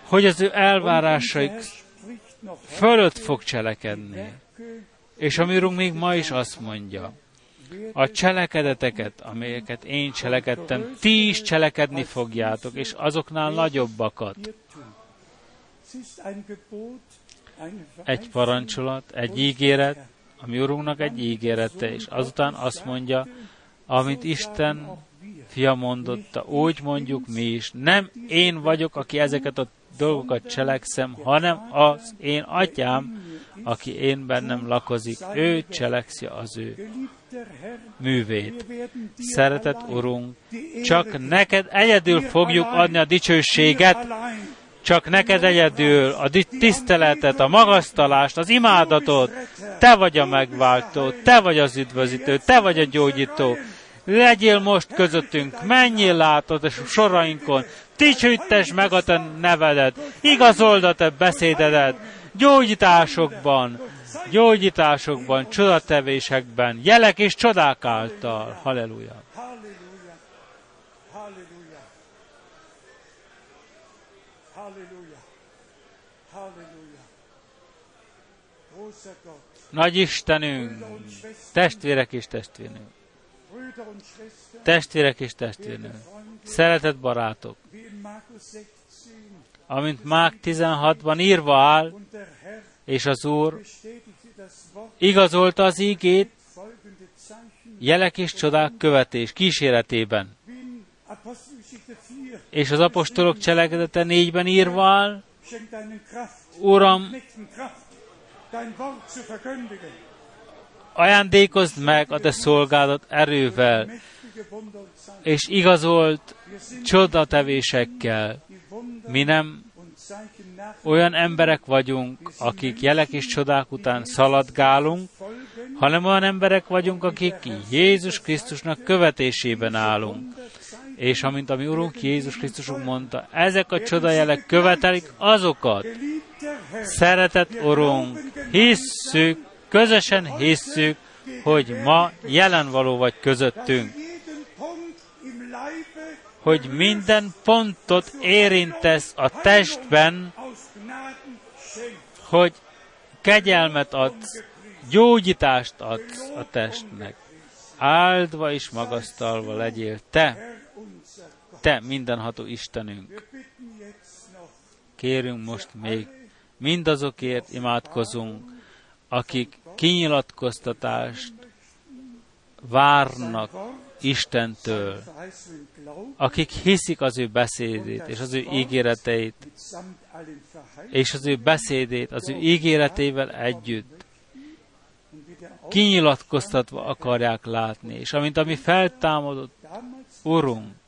hogy az ő elvárásaik fölött fog cselekedni. És a mi Urunk még ma is azt mondja, a cselekedeteket, amelyeket én cselekedtem, ti is cselekedni fogjátok, és azoknál nagyobbakat. Egy parancsolat, egy ígéret, a mi Urunknak egy ígérete, és azután azt mondja, amit Isten fia mondotta, úgy mondjuk mi is, nem én vagyok, aki ezeket a dolgokat cselekszem, hanem az én atyám, aki én bennem lakozik, ő cselekszi az ő művét. Szeretett Urunk, csak neked egyedül fogjuk adni a dicsőséget, csak neked egyedül a tiszteletet, a magasztalást, az imádatot. Te vagy a megváltó, te vagy az üdvözítő, te vagy a gyógyító. Legyél most közöttünk, menjél át a sorainkon, dicsőítesd meg a te nevedet, igazold a te beszédedet, gyógyításokban, csodatevésekben, jelek és csodák által. Halleluja! Nagy Istenünk, testvérek és testvérnők, szeretett barátok, amint Márk 16-ban írva áll, és az Úr igazolta az ígét jelek és csodák követés kíséretében. És az apostolok cselekedete 4-ben írva áll, Uram, ajándékozd meg a te szolgádat erővel, és igazolt csodatevésekkel. Mi nem olyan emberek vagyunk, akik jelek és csodák után szaladgálunk, hanem olyan emberek vagyunk, akik Jézus Krisztusnak követésében állunk. És amint a mi Urunk Jézus Krisztusunk mondta, ezek a csodajelek követelik azokat. Szeretett Urunk, hisszük, közösen hisszük, hogy ma jelen való vagy közöttünk, hogy minden pontot érintesz a testben, hogy kegyelmet adsz, gyógyítást adsz a testnek. Áldva és magasztalva legyél te mindenható Istenünk. Kérünk most még, mindazokért imádkozunk, akik kinyilatkoztatást várnak Istentől, akik hiszik az ő beszédét, és az ő ígéreteit, az ő ígéretével együtt kinyilatkoztatva akarják látni, és amint a mi feltámadott Urunk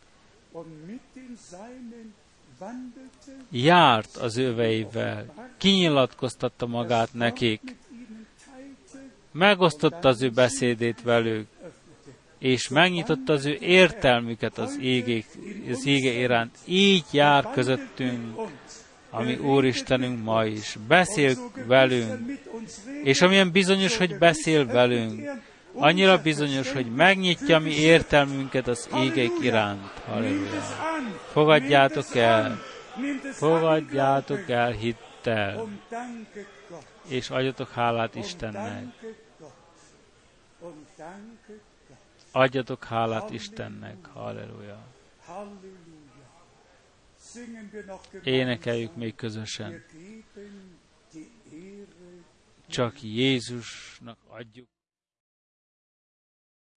járt az öveivel, kinyilatkoztatta magát nekik, megosztotta az ő beszédét velük, és megnyitotta az ő értelmüket az ége iránt. Így jár közöttünk, ami Úristenünk ma is. Beszél velünk, és amilyen bizonyos, hogy beszél velünk, annyira bizonyos, hogy megnyitja mi értelmünket az égek iránt. Halleluja! Fogadjátok el hittel, és adjatok hálát Istennek. Adjatok hálát Istennek. Halleluja! Énekeljük még közösen. Csak Jézusnak adjuk.